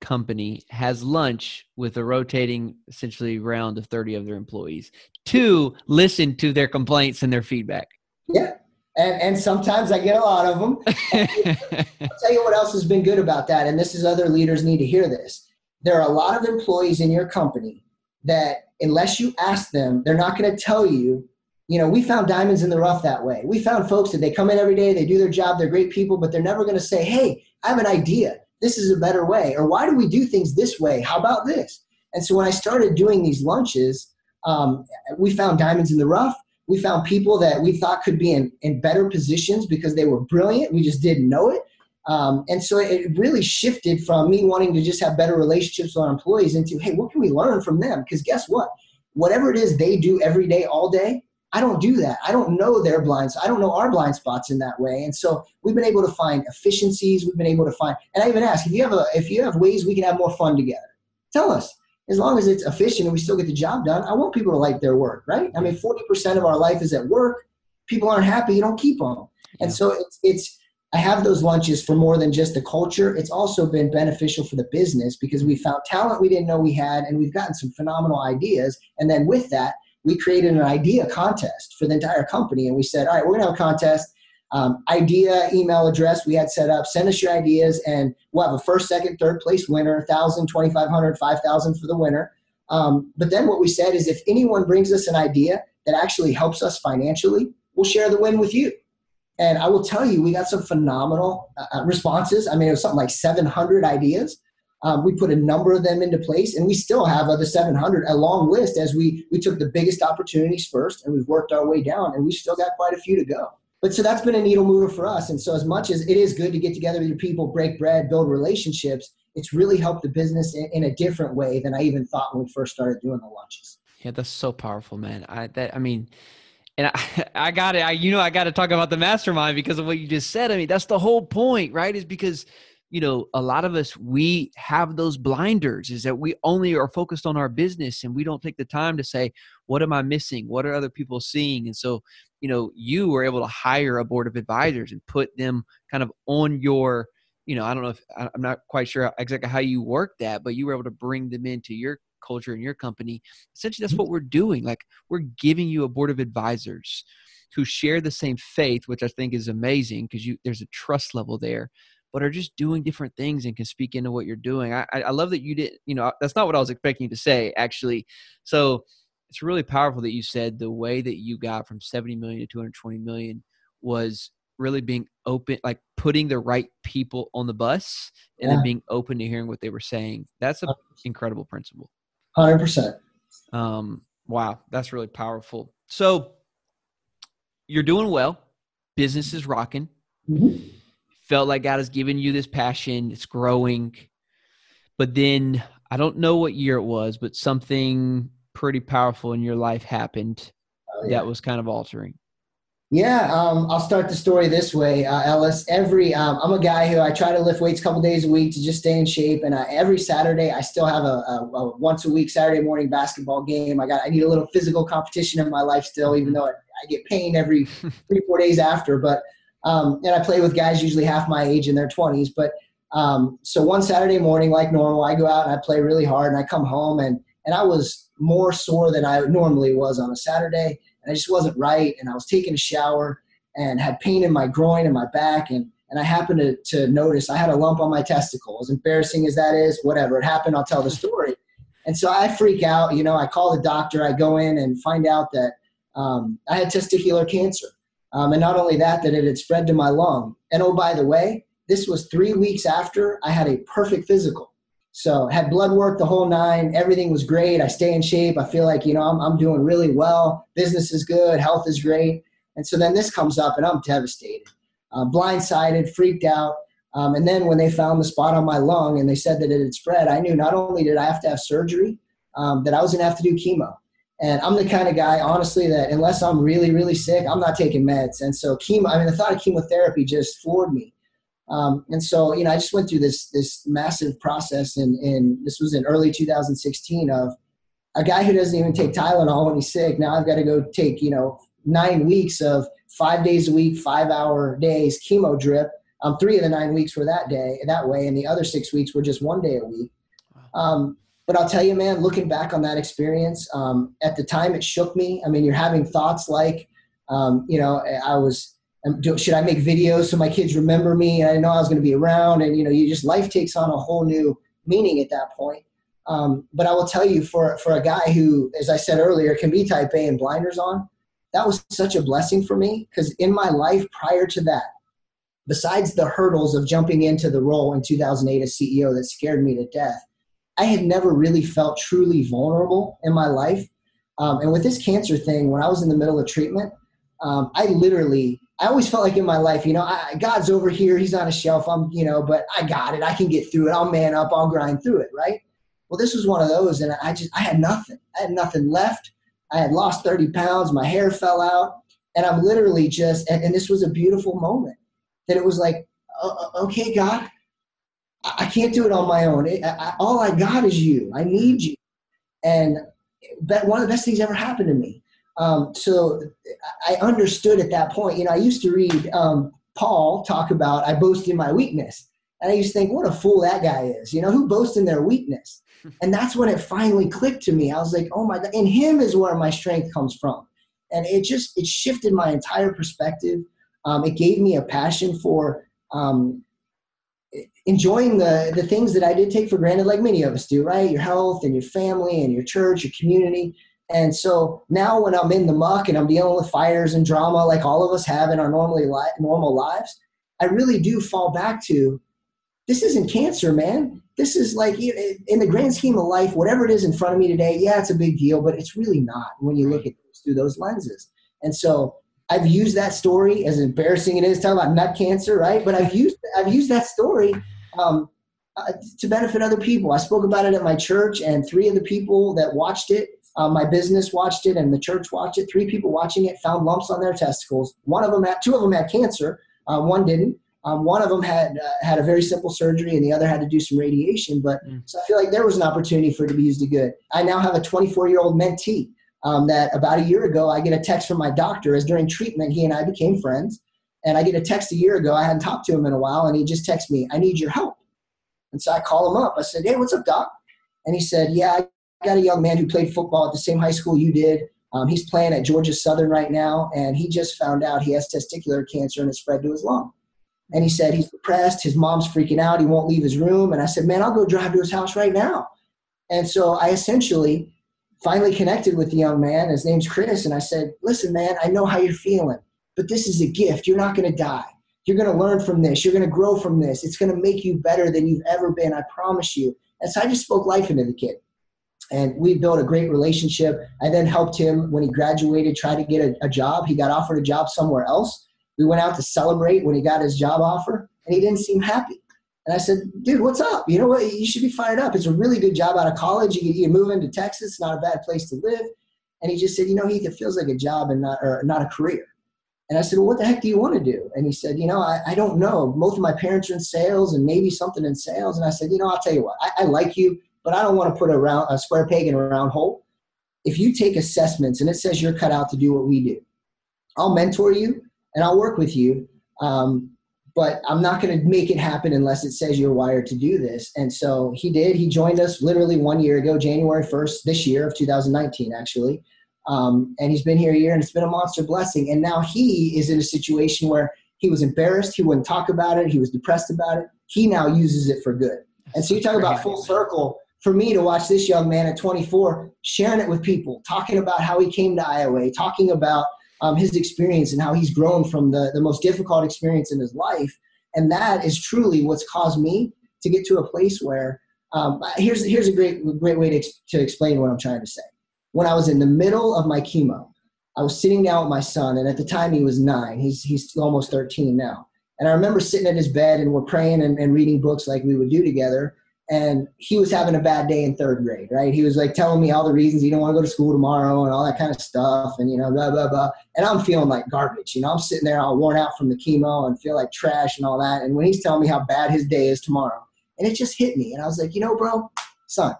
company has lunch with a rotating, essentially, round of thirty of their employees to listen to their complaints and their feedback. Yeah. And, and sometimes I get a lot of them. I'll tell you what else has been good about that. And this is, other leaders need to hear this. There are a lot of employees in your company that, unless you ask them, they're not going to tell you, you know, we found diamonds in the rough that way. We found folks that they come in every day, they do their job, they're great people, but they're never going to say, hey, I have an idea. This is a better way. Or why do we do things this way? How about this? And so when I started doing these lunches, um, we found diamonds in the rough. We found people that we thought could be in, in better positions because they were brilliant. We just didn't know it. Um, and so it really shifted from me wanting to just have better relationships with our employees into, hey, what can we learn from them? Because guess what? Whatever it is they do every day, all day, I don't do that. I don't know their blind spots. I don't know our blind spots in that way. And so we've been able to find efficiencies. We've been able to find, and I even ask, if you have a, if you have ways we can have more fun together, tell us. As long as it's efficient and we still get the job done, I want people to like their work, right? I mean, forty percent of our life is at work. People aren't happy, you don't keep them. And yeah. so it's, it's, I have those lunches for more than just the culture. It's also been beneficial for the business because we found talent we didn't know we had, and we've gotten some phenomenal ideas. And then with that, we created an idea contest for the entire company. And we said, all right, we're going to have a contest. Um, idea, email address we had set up. Send us your ideas, and we'll have a first, second, third place winner, one thousand, twenty-five hundred, five thousand for the winner. Um, but then what we said is if anyone brings us an idea that actually helps us financially, we'll share the win with you. And I will tell you, we got some phenomenal uh, responses. I mean, it was something like seven hundred ideas. Um, we put a number of them into place, and we still have other seven hundred, a long list, as we, we took the biggest opportunities first, and we've worked our way down, and we've still got quite a few to go. But so that's been a needle mover for us. And so as much as it is good to get together with your people, break bread, build relationships, it's really helped the business in, in a different way than I even thought when we first started doing the lunches. Yeah, that's so powerful, man. I that I mean, and I, I got it. I, you know, I got to talk about the mastermind because of what you just said. I mean, that's the whole point, right? Is because, you know, a lot of us, we have those blinders, is that we only are focused on our business and we don't take the time to say, what am I missing? What are other people seeing? And so, you know, you were able to hire a board of advisors and put them kind of on your, you know, I don't know if, I'm not quite sure exactly how you worked that, but you were able to bring them into your culture and your company. Essentially, that's what we're doing. Like, we're giving you a board of advisors who share the same faith, which I think is amazing because you there's a trust level there, but are just doing different things and can speak into what you're doing. I, I love that you did, you know, that's not what I was expecting you to say, actually. So it's really powerful that you said the way that you got from seventy million to two hundred twenty million was really being open, like putting the right people on the bus and yeah. then being open to hearing what they were saying. That's an incredible principle. one hundred percent. Um, wow. That's really powerful. So you're doing well. Business is rocking. Mm-hmm. Felt like God has given you this passion. It's growing. But then I don't know what year it was, but something pretty powerful in your life happened oh, yeah. that was kind of altering. Yeah. Um, I'll start the story this way, uh, Ellis. Every um, I'm a guy who I try to lift weights a couple days a week to just stay in shape. And I, every Saturday, I still have a, a, a once a week Saturday morning basketball game. I got I need a little physical competition in my life still, even though I, I get pain every three, four days after. But Um, and I play with guys usually half my age in their twenties. But um, so one Saturday morning, like normal, I go out and I play really hard, and I come home and, and I was more sore than I normally was on a Saturday, and I just wasn't right. And I was taking a shower and had pain in my groin and my back. And, and I happened to, to notice I had a lump on my testicle. As embarrassing as that is, whatever, it happened, I'll tell the story. And so I freak out, you know, I call the doctor, I go in and find out that um, I had testicular cancer. Um, and not only that, that it had spread to my lung. And oh, by the way, this was three weeks after I had a perfect physical. So I had blood work, the whole nine, everything was great. I stay in shape. I feel like, you know, I'm, I'm doing really well. Business is good. Health is great. And so then this comes up and I'm devastated, uh, blindsided, freaked out. Um, and then when they found the spot on my lung and they said that it had spread, I knew not only did I have to have surgery, um, that I was going to have to do chemo. And I'm the kind of guy, honestly, that unless I'm really, really sick, I'm not taking meds. And so chemo, I mean, the thought of chemotherapy just floored me. Um, and so, you know, I just went through this this massive process, and in, in, this was in early two thousand sixteen, of a guy who doesn't even take Tylenol when he's sick. Now I've got to go take, you know, nine weeks of five days a week, five hour days chemo drip. Um, three of the nine weeks were that day, that way, and the other six weeks were just one day a week. Um, But I'll tell you, man, looking back on that experience, um, at the time it shook me. I mean, you're having thoughts like, um, you know, I was, should I make videos so my kids remember me? And I didn't know I was going to be around. And, you know, you just, life takes on a whole new meaning at that point. Um, but I will tell you, for, for a guy who, as I said earlier, can be type A and blinders on, that was such a blessing for me, because in my life prior to that, besides the hurdles of jumping into the role in two thousand eight as C E O that scared me to death, I had never really felt truly vulnerable in my life. Um, and with this cancer thing, when I was in the middle of treatment, um, I literally, I always felt like in my life, you know, I, God's over here. He's on a shelf. I'm, you know, but I got it. I can get through it. I'll man up. I'll grind through it. Right. Well, this was one of those. And I just, I had nothing. I had nothing left. I had lost thirty pounds. My hair fell out. And I'm literally just, and, and this was a beautiful moment that it was like, uh, okay, God, I can't do it on my own. It, I, all I got is you. I need you. And that one of the best things ever happened to me. Um, so I understood at that point, you know, I used to read um, Paul talk about, I boast in my weakness. And I used to think, what a fool that guy is. You know, who boasts in their weakness? And that's when it finally clicked to me. I was like, oh my God, in him is where my strength comes from. And it just, it shifted my entire perspective. Um, it gave me a passion for, um, enjoying the, the things that I did take for granted, like many of us do, right? Your health and your family and your church, your community. And so now when I'm in the muck and I'm dealing with fires and drama, like all of us have in our normally li- normal lives, I really do fall back to, this isn't cancer, man. This is like, in the grand scheme of life, whatever it is in front of me today, yeah, it's a big deal, but it's really not when you look at things through those lenses. And so I've used that story, as embarrassing it is, talking about nut cancer, right? But I've used I've used that story um, uh, to benefit other people. I spoke about it at my church, and three of the people that watched it, uh, my business watched it, and the church watched it. Three people watching it found lumps on their testicles. One of them had, two of them had cancer. Um, one didn't. Um, one of them had uh, had a very simple surgery, and the other had to do some radiation. But mm. so I feel like there was an opportunity for it to be used to good. I now have a twenty-four-year-old mentee. Um, that about a year ago, I get a text from my doctor, as during treatment, he and I became friends. And I get a text a year ago. I hadn't talked to him in a while. And he just texts me, I need your help. And so I call him up. I said, hey, what's up, doc? And he said, yeah, I got a young man who played football at the same high school you did. Um, he's playing at Georgia Southern right now. And he just found out he has testicular cancer and it spread to his lung. And he said, he's depressed. His mom's freaking out. He won't leave his room. And I said, man, I'll go drive to his house right now. And so I essentially finally connected with the young man. His name's Chris. And I said, listen, man, I know how you're feeling, but this is a gift. You're not going to die. You're going to learn from this. You're going to grow from this. It's going to make you better than you've ever been. I promise you. And so I just spoke life into the kid, and we built a great relationship. I then helped him when he graduated, try to get a, a job. He got offered a job somewhere else. We went out to celebrate when he got his job offer, and he didn't seem happy. And I said, dude, what's up? You know what? You should be fired up. It's a really good job out of college. You, you move into Texas. It's not a bad place to live. And he just said, you know, Heath, it feels like a job and not, or not a career. And I said, well, what the heck do you want to do? And he said, you know, I, I don't know. Both of my parents are in sales and maybe something in sales. And I said, you know, I'll tell you what. I, I like you, but I don't want to put a, round, a square peg in a round hole. If you take assessments and it says you're cut out to do what we do, I'll mentor you and I'll work with you. Um, But I'm not going to make it happen unless it says you're wired to do this. And so he did. He joined us literally one year ago, January first, this year of two thousand nineteen, actually. Um, and he's been here a year, and it's been a monster blessing. And now he is in a situation where he was embarrassed. He wouldn't talk about it. He was depressed about it. He now uses it for good. And so you talk about full circle. For me to watch this young man at twenty-four, sharing it with people, talking about how he came to Iowa, talking about Um, his experience and how he's grown from the, the most difficult experience in his life. And that is truly what's caused me to get to a place where, um, here's, here's a great, great way to, to explain what I'm trying to say. When I was in the middle of my chemo, I was sitting down with my son, and at the time he was nine, he's, he's almost thirteen now. And I remember sitting at his bed, and we're praying and, and reading books like we would do together. And he was having a bad day in third grade, right? He was like telling me all the reasons he don't want to go to school tomorrow and all that kind of stuff. And, you know, blah, blah, blah. And I'm feeling like garbage. You know, I'm sitting there all worn out from the chemo and feel like trash and all that. And when he's telling me how bad his day is tomorrow, and it just hit me. And I was like, you know, bro, son,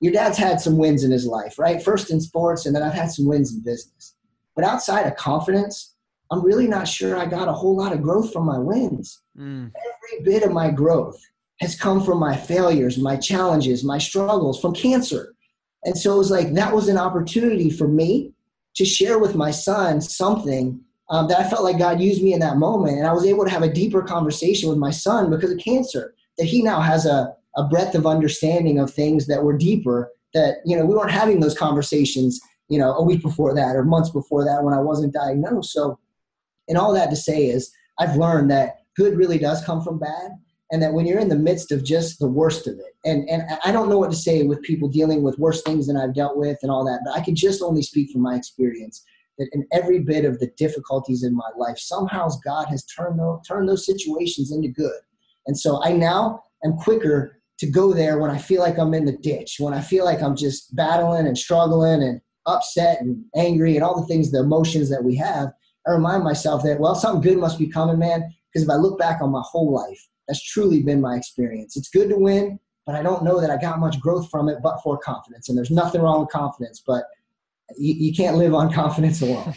your dad's had some wins in his life, right? First in sports, and then I've had some wins in business. But outside of confidence, I'm really not sure I got a whole lot of growth from my wins. Mm. Every bit of my growth has come from my failures, my challenges, my struggles, from cancer. And so it was like, that was an opportunity for me to share with my son something um, that I felt like God used me in that moment. And I was able to have a deeper conversation with my son because of cancer, that he now has a, a breadth of understanding of things that were deeper, that, you know, we weren't having those conversations, you know, a week before that or months before that when I wasn't diagnosed. So, and all that to say is I've learned that good really does come from bad. And that when you're in the midst of just the worst of it, and, and I don't know what to say with people dealing with worse things than I've dealt with and all that, but I can just only speak from my experience that in every bit of the difficulties in my life, somehow God has turned those, turned those situations into good. And so I now am quicker to go there when I feel like I'm in the ditch, when I feel like I'm just battling and struggling and upset and angry and all the things, the emotions that we have. I remind myself that, well, something good must be coming, man, because if I look back on my whole life, that's truly been my experience. It's good to win, but I don't know that I got much growth from it but for confidence. And there's nothing wrong with confidence, but you, you can't live on confidence alone.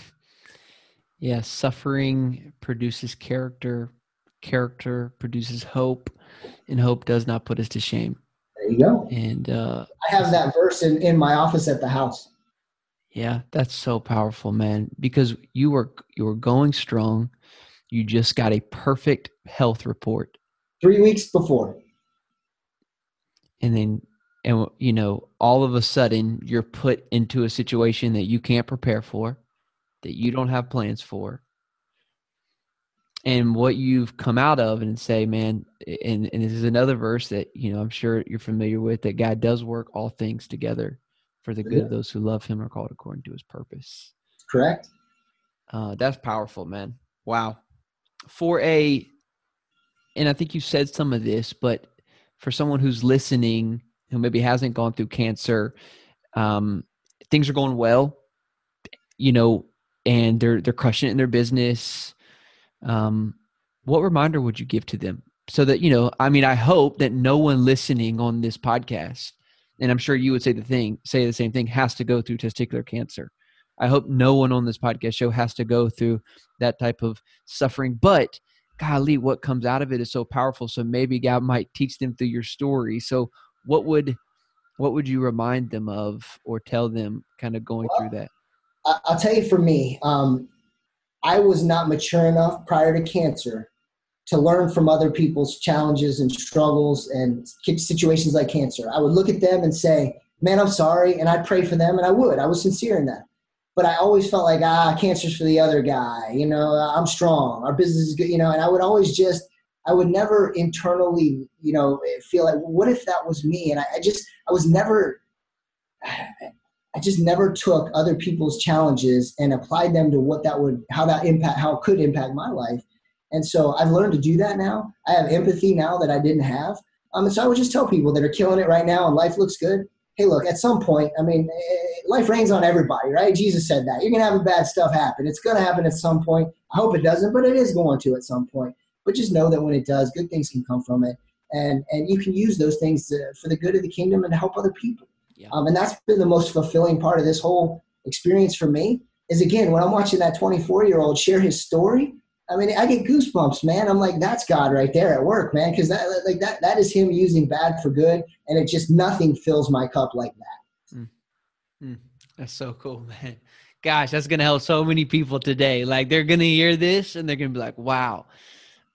Yeah, suffering produces character. Character produces hope, and hope does not put us to shame. There you go. And uh, I have that verse in, in my office at the house. Yeah, that's so powerful, man, because you were you were going strong. You just got a perfect health report. Three weeks before. And then, and you know, all of a sudden you're put into a situation that you can't prepare for, that you don't have plans for. And what you've come out of and say, man, and, and this is another verse that, you know, I'm sure you're familiar with, that God does work all things together for the good yeah. of those who love him, are called according to his purpose. Correct. Uh, that's powerful, man. Wow. For a, and I think you said some of this, but for someone who's listening, who maybe hasn't gone through cancer, um, things are going well, you know, and they're they're crushing it in their business. Um, what reminder would you give to them? So that, you know, I mean, I hope that no one listening on this podcast, and I'm sure you would say the thing, say the same thing, has to go through testicular cancer. I hope no one on this podcast show has to go through that type of suffering, but golly, what comes out of it is so powerful. So maybe God might teach them through your story. So what would, what would you remind them of or tell them kind of going well, through that? I'll tell you, for me, um, I was not mature enough prior to cancer to learn from other people's challenges and struggles and situations like cancer. I would look at them and say, man, I'm sorry. And I'd pray for them. And I would, I was sincere in that. But I always felt like, ah, cancer's for the other guy. You know, I'm strong. Our business is good. You know, and I would always just, I would never internally, you know, feel like, what if that was me? And I, I just, I was never, I just never took other people's challenges and applied them to what that would, how that impact, how it could impact my life. And so I've learned to do that now. I have empathy now that I didn't have. Um, and so I would just tell people that are killing it right now and life looks good. Hey, look, at some point, I mean, life rains on everybody, right? Jesus said that. You're going to have bad stuff happen. It's going to happen at some point. I hope it doesn't, but it is going to at some point. But just know that when it does, good things can come from it. And and you can use those things to, for the good of the kingdom and to help other people. Yeah. Um, and that's been the most fulfilling part of this whole experience for me is, again, when I'm watching that twenty-four-year-old share his story, I mean, I get goosebumps, man. I'm like, that's God right there at work, man. Because that, like that, that is him using bad for good, and it just nothing fills my cup like that. Mm. Mm. That's so cool, man. Gosh, that's gonna help so many people today. Like they're gonna hear this, and they're gonna be like, wow.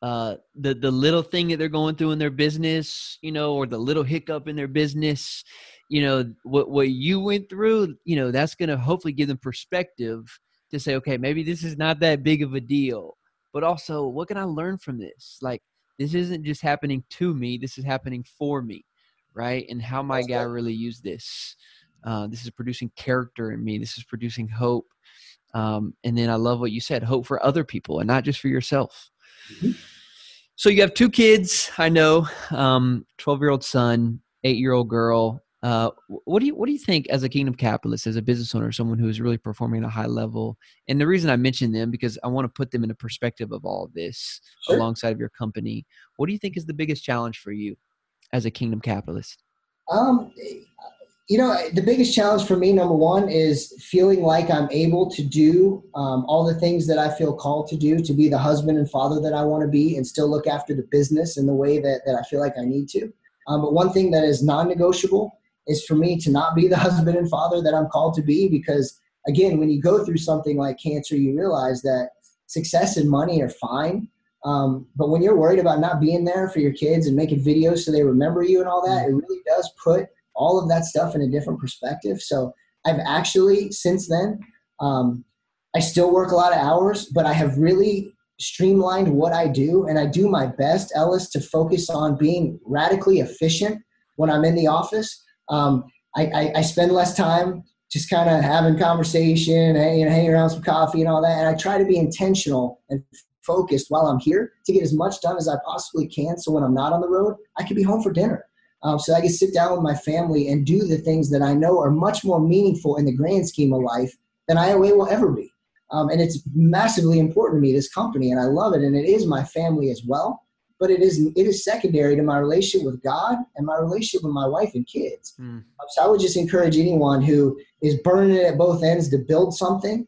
Uh, the the little thing that they're going through in their business, you know, or the little hiccup in their business, you know, what what you went through, you know, that's gonna hopefully give them perspective to say, okay, maybe this is not that big of a deal. But also, what can I learn from this? Like, this isn't just happening to me. This is happening for me, right? And how my guy really used this. Uh, this is producing character in me. This is producing hope. Um, and then I love what you said, hope for other people and not just for yourself. Mm-hmm. So you have two kids, I know, um, twelve-year-old son eight-year-old girl. Uh, what do you what do you think as a Kingdom Capitalist, as a business owner, someone who is really performing at a high level? And the reason I mention them because I want to put them in a perspective of all of this sure. alongside of your company. What do you think is the biggest challenge for you as a Kingdom Capitalist? Um, you know, the biggest challenge for me, number one, is feeling like I'm able to do um, all the things that I feel called to do, to be the husband and father that I want to be and still look after the business in the way that, that I feel like I need to. Um, but one thing that is non-negotiable is for me to not be the husband and father that I'm called to be, because, again, when you go through something like cancer, you realize that success and money are fine. Um, but when you're worried about not being there for your kids and making videos so they remember you and all that, it really does put all of that stuff in a different perspective. So I've actually, since then, um, I still work a lot of hours, but I have really streamlined what I do. And I do my best, Ellis, to focus on being radically efficient when I'm in the office. Um, I, I, I spend less time just kind of having conversation, hanging, hanging around some coffee and all that. And I try to be intentional and focused while I'm here to get as much done as I possibly can. So when I'm not on the road, I can be home for dinner. Um, so I can sit down with my family and do the things that I know are much more meaningful in the grand scheme of life than I will ever be. Um, and it's massively important to me, this company, and I love it. And it is my family as well. But it is it is secondary to my relationship with God and my relationship with my wife and kids. Mm. So I would just encourage anyone who is burning it at both ends to build something.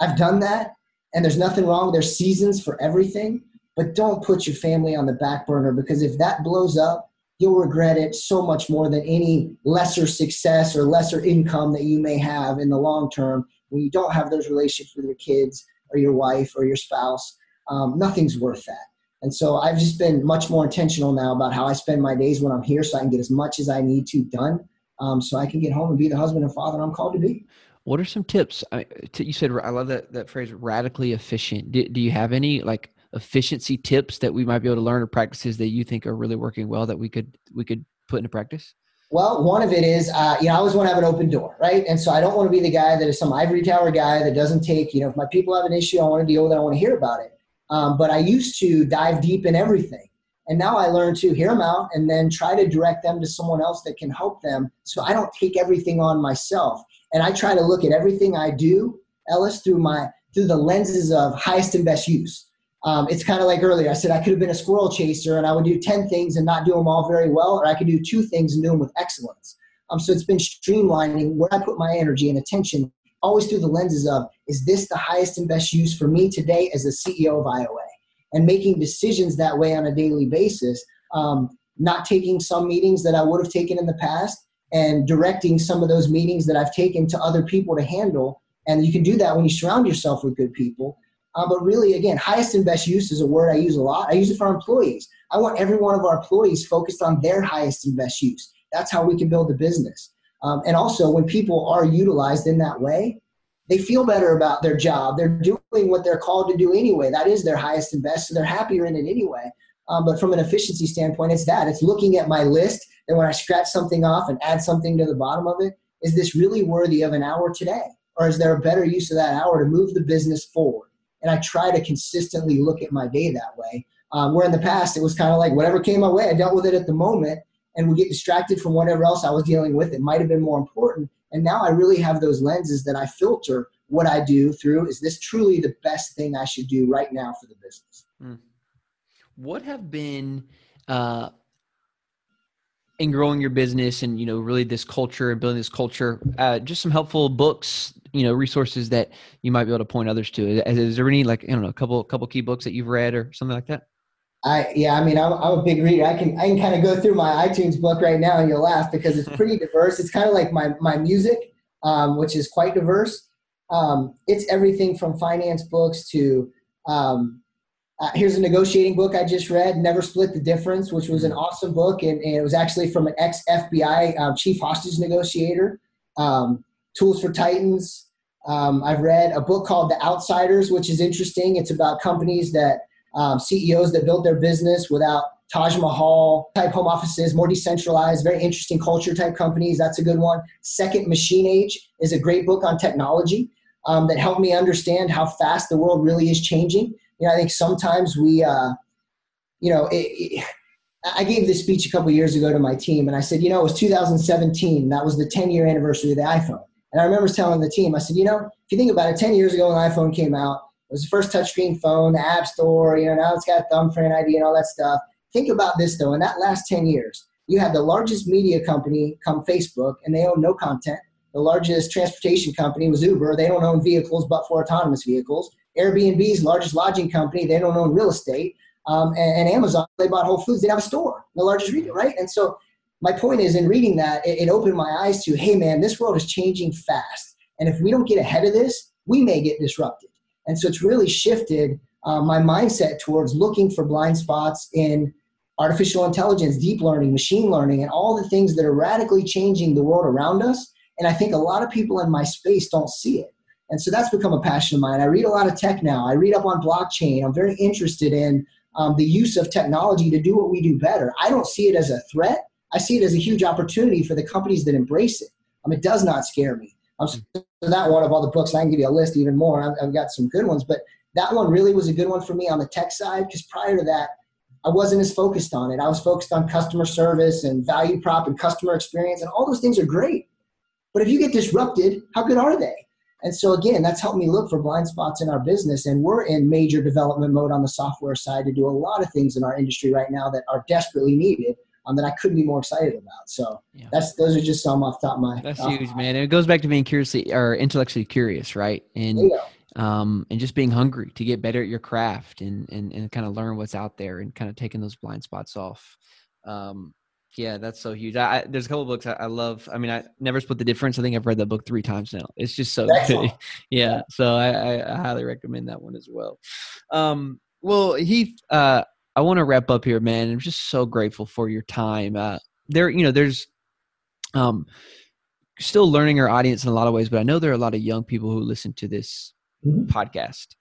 I've done that, and there's nothing wrong. There's seasons for everything, but don't put your family on the back burner, because if that blows up, you'll regret it so much more than any lesser success or lesser income that you may have in the long term when you don't have those relationships with your kids or your wife or your spouse. Um, nothing's worth that. And so I've just been much more intentional now about how I spend my days when I'm here, so I can get as much as I need to done, um, so I can get home and be the husband and father I'm called to be. What are some tips? I, you said, I love that, that phrase, radically efficient. Do, do you have any like efficiency tips that we might be able to learn, or practices that you think are really working well that we could we could put into practice? Well, one of it is, uh, you know, I always want to have an open door, right? And so I don't want to be the guy that is some ivory tower guy that doesn't take, you know, if my people have an issue, I want to deal with it, I want to hear about it. Um, but I used to dive deep in everything. And now I learned to hear them out and then try to direct them to someone else that can help them, so I don't take everything on myself. And I try to look at everything I do, Ellis, through my through the lenses of highest and best use. Um, it's kind of like earlier, I said I could have been a squirrel chaser and I would do ten things and not do them all very well, or I could do two things and do them with excellence. Um, so it's been streamlining where I put my energy and attention, always through the lenses of, is this the highest and best use for me today as the C E O of I O A? And making decisions that way on a daily basis, um, not taking some meetings that I would have taken in the past and directing some of those meetings that I've taken to other people to handle. And you can do that when you surround yourself with good people. Uh, but really, again, highest and best use is a word I use a lot. I use it for our employees. I want every one of our employees focused on their highest and best use. That's how we can build the business. Um, and also, when people are utilized in that way, they feel better about their job. They're doing what they're called to do anyway. That is their highest and best, so they're happier in it anyway. Um, but from an efficiency standpoint, it's that. It's looking at my list, and when I scratch something off and add something to the bottom of it, is this really worthy of an hour today? Or is there a better use of that hour to move the business forward? And I try to consistently look at my day that way, um, where in the past it was kind of like whatever came my way, I dealt with it at the moment, and would get distracted from whatever else I was dealing with. It might have been more important. And now I really have those lenses that I filter what I do through. Is this truly the best thing I should do right now for the business? Mm. What have been, uh, in growing your business and, you know, really this culture and building this culture, uh, just some helpful books, you know, resources that you might be able to point others to? Is, is there any, like, I don't know, a couple, couple key books that you've read or something like that? I, yeah, I mean, I'm, I'm a big reader. I can I can kind of go through my iTunes book right now and you'll laugh because it's pretty diverse. It's kind of like my, my music, um, which is quite diverse. Um, it's everything from finance books to um, uh, here's a negotiating book I just read, Never Split the Difference, which was an awesome book. And, and it was actually from an ex-F B I um, chief hostage negotiator, um, Tools for Titans. Um, I've read a book called The Outsiders, which is interesting. It's about companies that Um, C E Os that built their business without Taj Mahal type home offices, more decentralized, very interesting culture type companies. That's a good one. Second Machine Age is a great book on technology um, that helped me understand how fast the world really is changing. You know, I think sometimes we, uh, you know, it, it, I gave this speech a couple of years ago to my team, and I said, you know, it was two thousand seventeen. That was the ten-year anniversary of the iPhone. And I remember telling the team, I said, you know, if you think about it, ten years ago when the iPhone came out, it was the first touchscreen phone, the App Store, you know, now it's got thumbprint I D and all that stuff. Think about this, though. In that last ten years, you had the largest media company come Facebook, and they own no content. The largest transportation company was Uber. They don't own vehicles but for autonomous vehicles. Airbnb's largest lodging company, they don't own real estate. Um, and, and Amazon, they bought Whole Foods. They have a store, the largest retail, right? And so my point is, in reading that, it, it opened my eyes to, hey, man, this world is changing fast. And if we don't get ahead of this, we may get disrupted. And so it's really shifted uh, my mindset towards looking for blind spots in artificial intelligence, deep learning, machine learning, and all the things that are radically changing the world around us. And I think a lot of people in my space don't see it. And so that's become a passion of mine. I read a lot of tech now. I read up on blockchain. I'm very interested in Um, the use of technology to do what we do better. I don't see it as a threat. I see it as a huge opportunity for the companies that embrace it. Um, it does not scare me. I'm that one of all the books, and I can give you a list even more. I've, I've got some good ones, but that one really was a good one for me on the tech side, because prior to that, I wasn't as focused on it. I was focused on customer service and value prop and customer experience, and all those things are great. But if you get disrupted, how good are they? And so, again, that's helped me look for blind spots in our business. And we're in major development mode on the software side to do a lot of things in our industry right now that are desperately needed, um, that I couldn't be more excited about. So yeah. that's those are just some off the top of my head. That's uh, huge, man. And it goes back to being curiously or intellectually curious, right? And yeah. um, and just being hungry to get better at your craft and, and, and kind of learn what's out there and kind of taking those blind spots off. Um, Yeah, that's so huge. I, I, there's a couple of books I, I love. I mean, I Never Split the Difference. I think I've read that book three times now. It's just so good. Yeah, so I, I, I highly recommend that one as well. Um, well, Heath, uh, I want to wrap up here, man. I'm just so grateful for your time. Uh, there, you know, there's um, still learning our audience in a lot of ways, but I know there are a lot of young people who listen to this mm-hmm. podcast.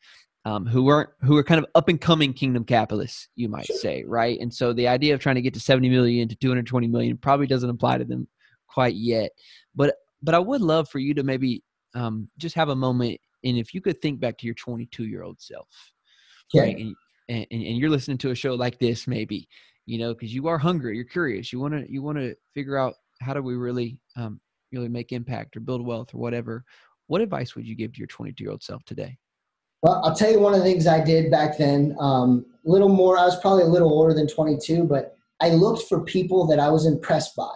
Um, who weren't, who are kind of up and coming Kingdom Capitalists, you might sure. say, right? And so the idea of trying to get to seventy million to two hundred twenty million probably doesn't apply to them quite yet. But but I would love for you to maybe um, just have a moment, and if you could think back to your twenty-two year old self, yeah. right? And, and and you're listening to a show like this, maybe, you know, because you are hungry, you're curious, you want to you want to figure out how do we really um, really make impact or build wealth or whatever. What advice would you give to your twenty-two year old self today? Well, I'll tell you one of the things I did back then, um, a little more, I was probably a little older than twenty-two, but I looked for people that I was impressed by.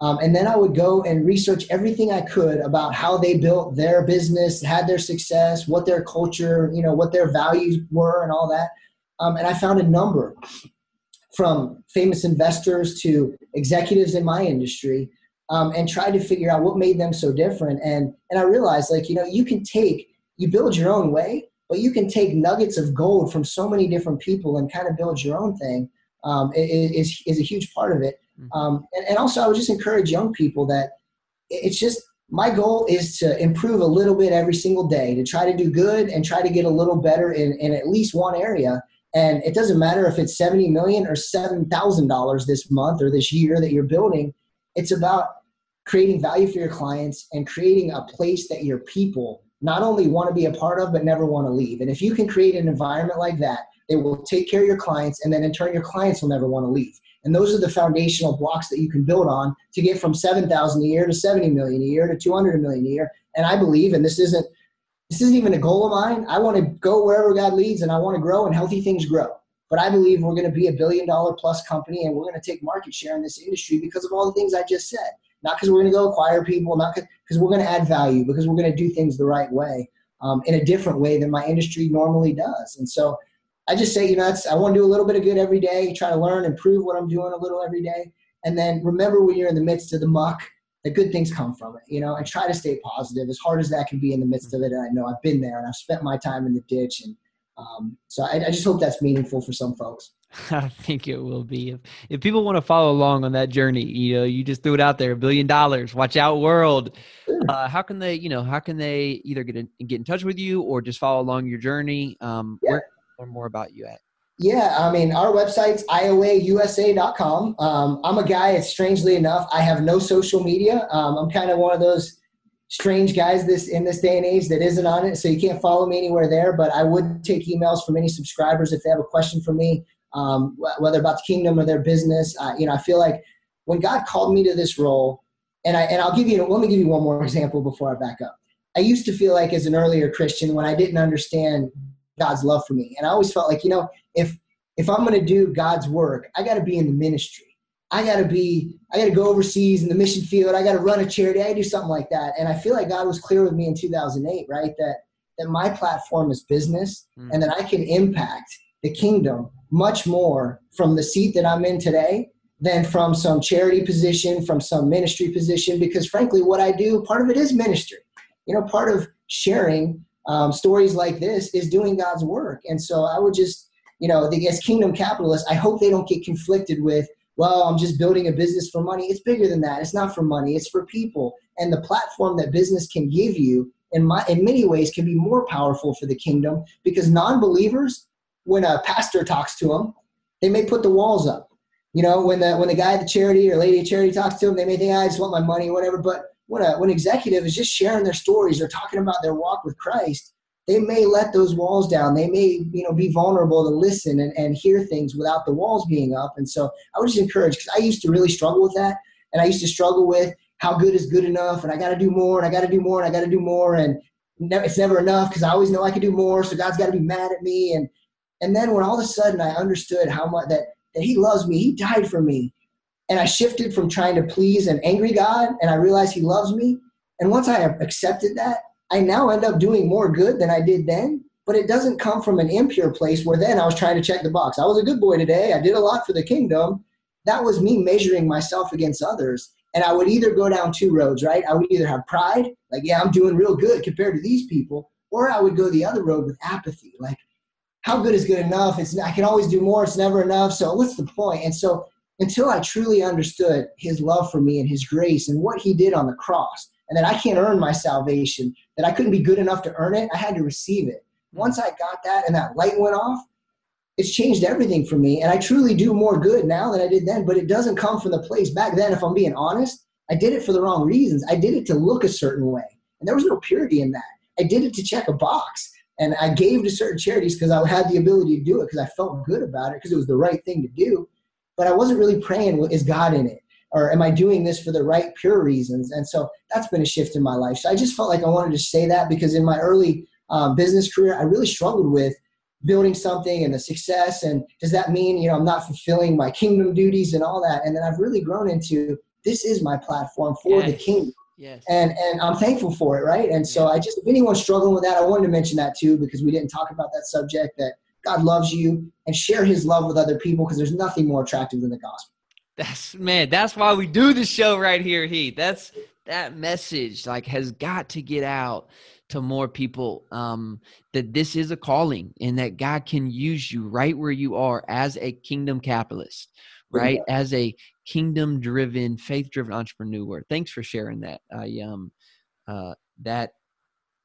Um, and then I would go and research everything I could about how they built their business, had their success, what their culture, you know, what their values were and all that. Um, and I found a number from famous investors to executives in my industry, um, and tried to figure out what made them so different. And, and I realized, like, you know, you can take, you build your own way, but you can take nuggets of gold from so many different people and kind of build your own thing. Um, is is a huge part of it. Um, and, and also I would just encourage young people that it's just, my goal is to improve a little bit every single day, to try to do good and try to get a little better in, in at least one area. And it doesn't matter if it's seventy million or seven thousand dollars this month or this year that you're building. It's about creating value for your clients and creating a place that your people not only want to be a part of, but never want to leave. And if you can create an environment like that, it will take care of your clients, and then in turn, your clients will never want to leave. And those are the foundational blocks that you can build on to get from seven thousand a year to seventy million a year to two hundred million a year. And I believe, and this isn't, this isn't even a goal of mine. I want to go wherever God leads, and I want to grow, and healthy things grow. But I believe we're going to be a billion dollar plus company, and we're going to take market share in this industry because of all the things I just said. Not because we're going to go acquire people, not because we're going to add value, because we're going to do things the right way, um, in a different way than my industry normally does. And so I just say, you know, that's, I want to do a little bit of good every day, try to learn, improve what I'm doing a little every day. And then remember, when you're in the midst of the muck, the good things come from it, you know, and try to stay positive as hard as that can be in the midst of it. And I know I've been there, and I've spent my time in the ditch. And um, so I, I just hope that's meaningful for some folks. I think it will be. If, if people want to follow along on that journey, you know, you just threw it out there, a billion dollars, watch out world. Uh, how can they, you know, how can they either get in, get in touch with you or just follow along your journey? Um, yeah. Where learn more about you at? Yeah. I mean, our website's I O A U S A dot com. Um, I'm a guy, it's strangely enough, I have no social media. Um, I'm kind of one of those strange guys this in this day and age that isn't on it. So you can't follow me anywhere there, but I would take emails from any subscribers if they have a question for me. um, whether about the kingdom or their business. Uh, you know, I feel like when God called me to this role, and I and I'll give you let me give you one more example before I back up. I used to feel like as an earlier Christian, when I didn't understand God's love for me, and I always felt like, you know, if if I'm going to do God's work, I got to be in the ministry. I got to be, I got to go overseas in the mission field. I got to run a charity. I do something like that. And I feel like God was clear with me in two thousand eight, right? That, that my platform is business mm. and that I can impact the kingdom much more from the seat that I'm in today than from some charity position, from some ministry position, because frankly, what I do, part of it is ministry. You know, part of sharing um, stories like this is doing God's work. And so I would just, you know, the, as kingdom capitalists, I hope they don't get conflicted with, well, I'm just building a business for money. It's bigger than that. It's not for money. It's for people. And the platform that business can give you in my, in many ways can be more powerful for the kingdom, because non-believers, when a pastor talks to them, they may put the walls up. You know, when the, when the guy at the charity or lady at charity talks to them, they may think, I just want my money, whatever. But when a, when an executive is just sharing their stories or talking about their walk with Christ, they may let those walls down. They may, you know, be vulnerable to listen and, and hear things without the walls being up. And so I would just encourage, because I used to really struggle with that. And I used to struggle with how good is good enough, and I got to do more, and I got to do more, and I got to do more. And ne- it's never enough because I always know I could do more. So God's got to be mad at me. And and then when all of a sudden I understood how much that, that he loves me, he died for me. And I shifted from trying to please an angry God, and I realized he loves me. And once I accepted that, I now end up doing more good than I did then, but it doesn't come from an impure place where then I was trying to check the box. I was a good boy today. I did a lot for the kingdom. That was me measuring myself against others. And I would either go down two roads, right? I would either have pride, like, yeah, I'm doing real good compared to these people, or I would go the other road with apathy. Like, how good is good enough? It's, I can always do more. It's never enough. So what's the point? And so until I truly understood his love for me and his grace and what he did on the cross, and that I can't earn my salvation, that I couldn't be good enough to earn it. I had to receive it. Once I got that and that light went off, it's changed everything for me. And I truly do more good now than I did then, but it doesn't come from the place back then. If I'm being honest, I did it for the wrong reasons. I did it to look a certain way. And there was no purity in that. I did it to check a box. And I gave to certain charities because I had the ability to do it, because I felt good about it, because it was the right thing to do. But I wasn't really praying, is God in it? Or am I doing this for the right, pure reasons? And so that's been a shift in my life. So I just felt like I wanted to say that, because in my early um, business career, I really struggled with building something and the success. And does that mean, you know, I'm not fulfilling my kingdom duties and all that? And then I've really grown into, this is my platform for yes. the kingdom. Yes. And and I'm thankful for it, right? And so I just, if anyone's struggling with that, I wanted to mention that too, because we didn't talk about that subject, that God loves you, and share his love with other people, because there's nothing more attractive than the gospel. That's, man, that's why we do the show right here, Heath. That's, that message like has got to get out to more people, um, that this is a calling and that God can use you right where you are as a kingdom capitalist, right? Yeah. As a kingdom driven, faith driven entrepreneur. Thanks for sharing that. I, um, uh, that,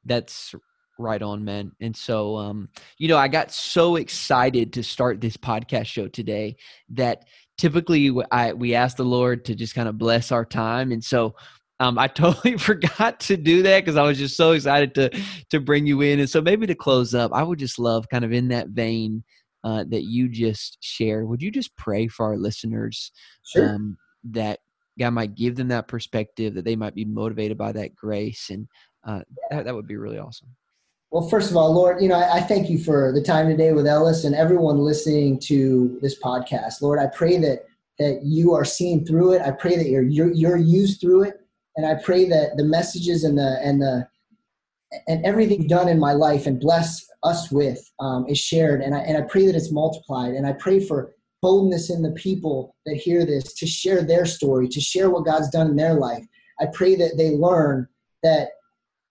that's right on, man. And so, um, you know, I got so excited to start this podcast show today that typically I, we ask the Lord to just kind of bless our time. And so um, I totally forgot to do that because I was just so excited to to bring you in. And so maybe to close up, I would just love, kind of in that vein uh, that you just shared, would you just pray for our listeners? Sure. um, that God might give them that perspective, that they might be motivated by that grace? And uh, that, that would be really awesome. Well, first of all, Lord, you know, I, I thank you for the time today with Ellis and everyone listening to this podcast. Lord, I pray that that you are seen through it. I pray that you're you're, you're used through it, and I pray that the messages and the and the and everything done in my life and bless us with um, is shared. And I and I pray that it's multiplied. And I pray for boldness in the people that hear this to share their story, to share what God's done in their life. I pray that they learn that.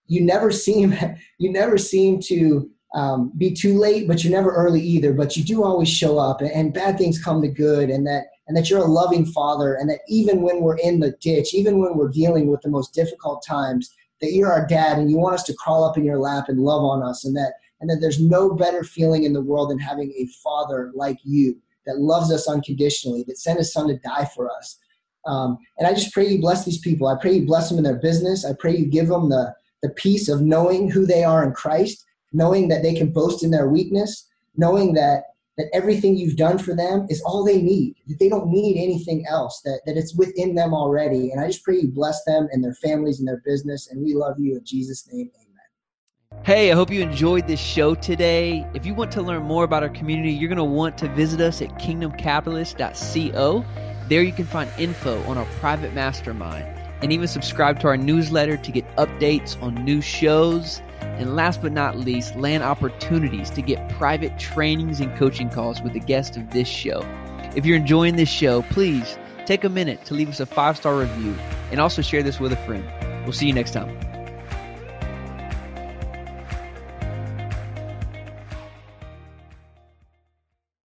You never seem, you never seem to um, be too late, but you're never early either. But you do always show up, and, and bad things come to good, and that and that you're a loving father, and that even when we're in the ditch, even when we're dealing with the most difficult times, that you're our dad, and you want us to crawl up in your lap and love on us, and that and that there's no better feeling in the world than having a father like you that loves us unconditionally, that sent his son to die for us. Um, and I just pray you bless these people. I pray you bless them in their business. I pray you give them the the peace of knowing who they are in Christ, knowing that they can boast in their weakness, knowing that that everything you've done for them is all they need, that they don't need anything else, that, that it's within them already. And I just pray you bless them and their families and their business. And we love you in Jesus' name. Amen. Hey, I hope you enjoyed this show today. If you want to learn more about our community, you're going to want to visit us at kingdom capitalist dot co. There you can find info on our private mastermind and even subscribe to our newsletter to get updates on new shows. And last but not least, land opportunities to get private trainings and coaching calls with the guest of this show. If you're enjoying this show, please take a minute to leave us a five-star review and also share this with a friend. We'll see you next time.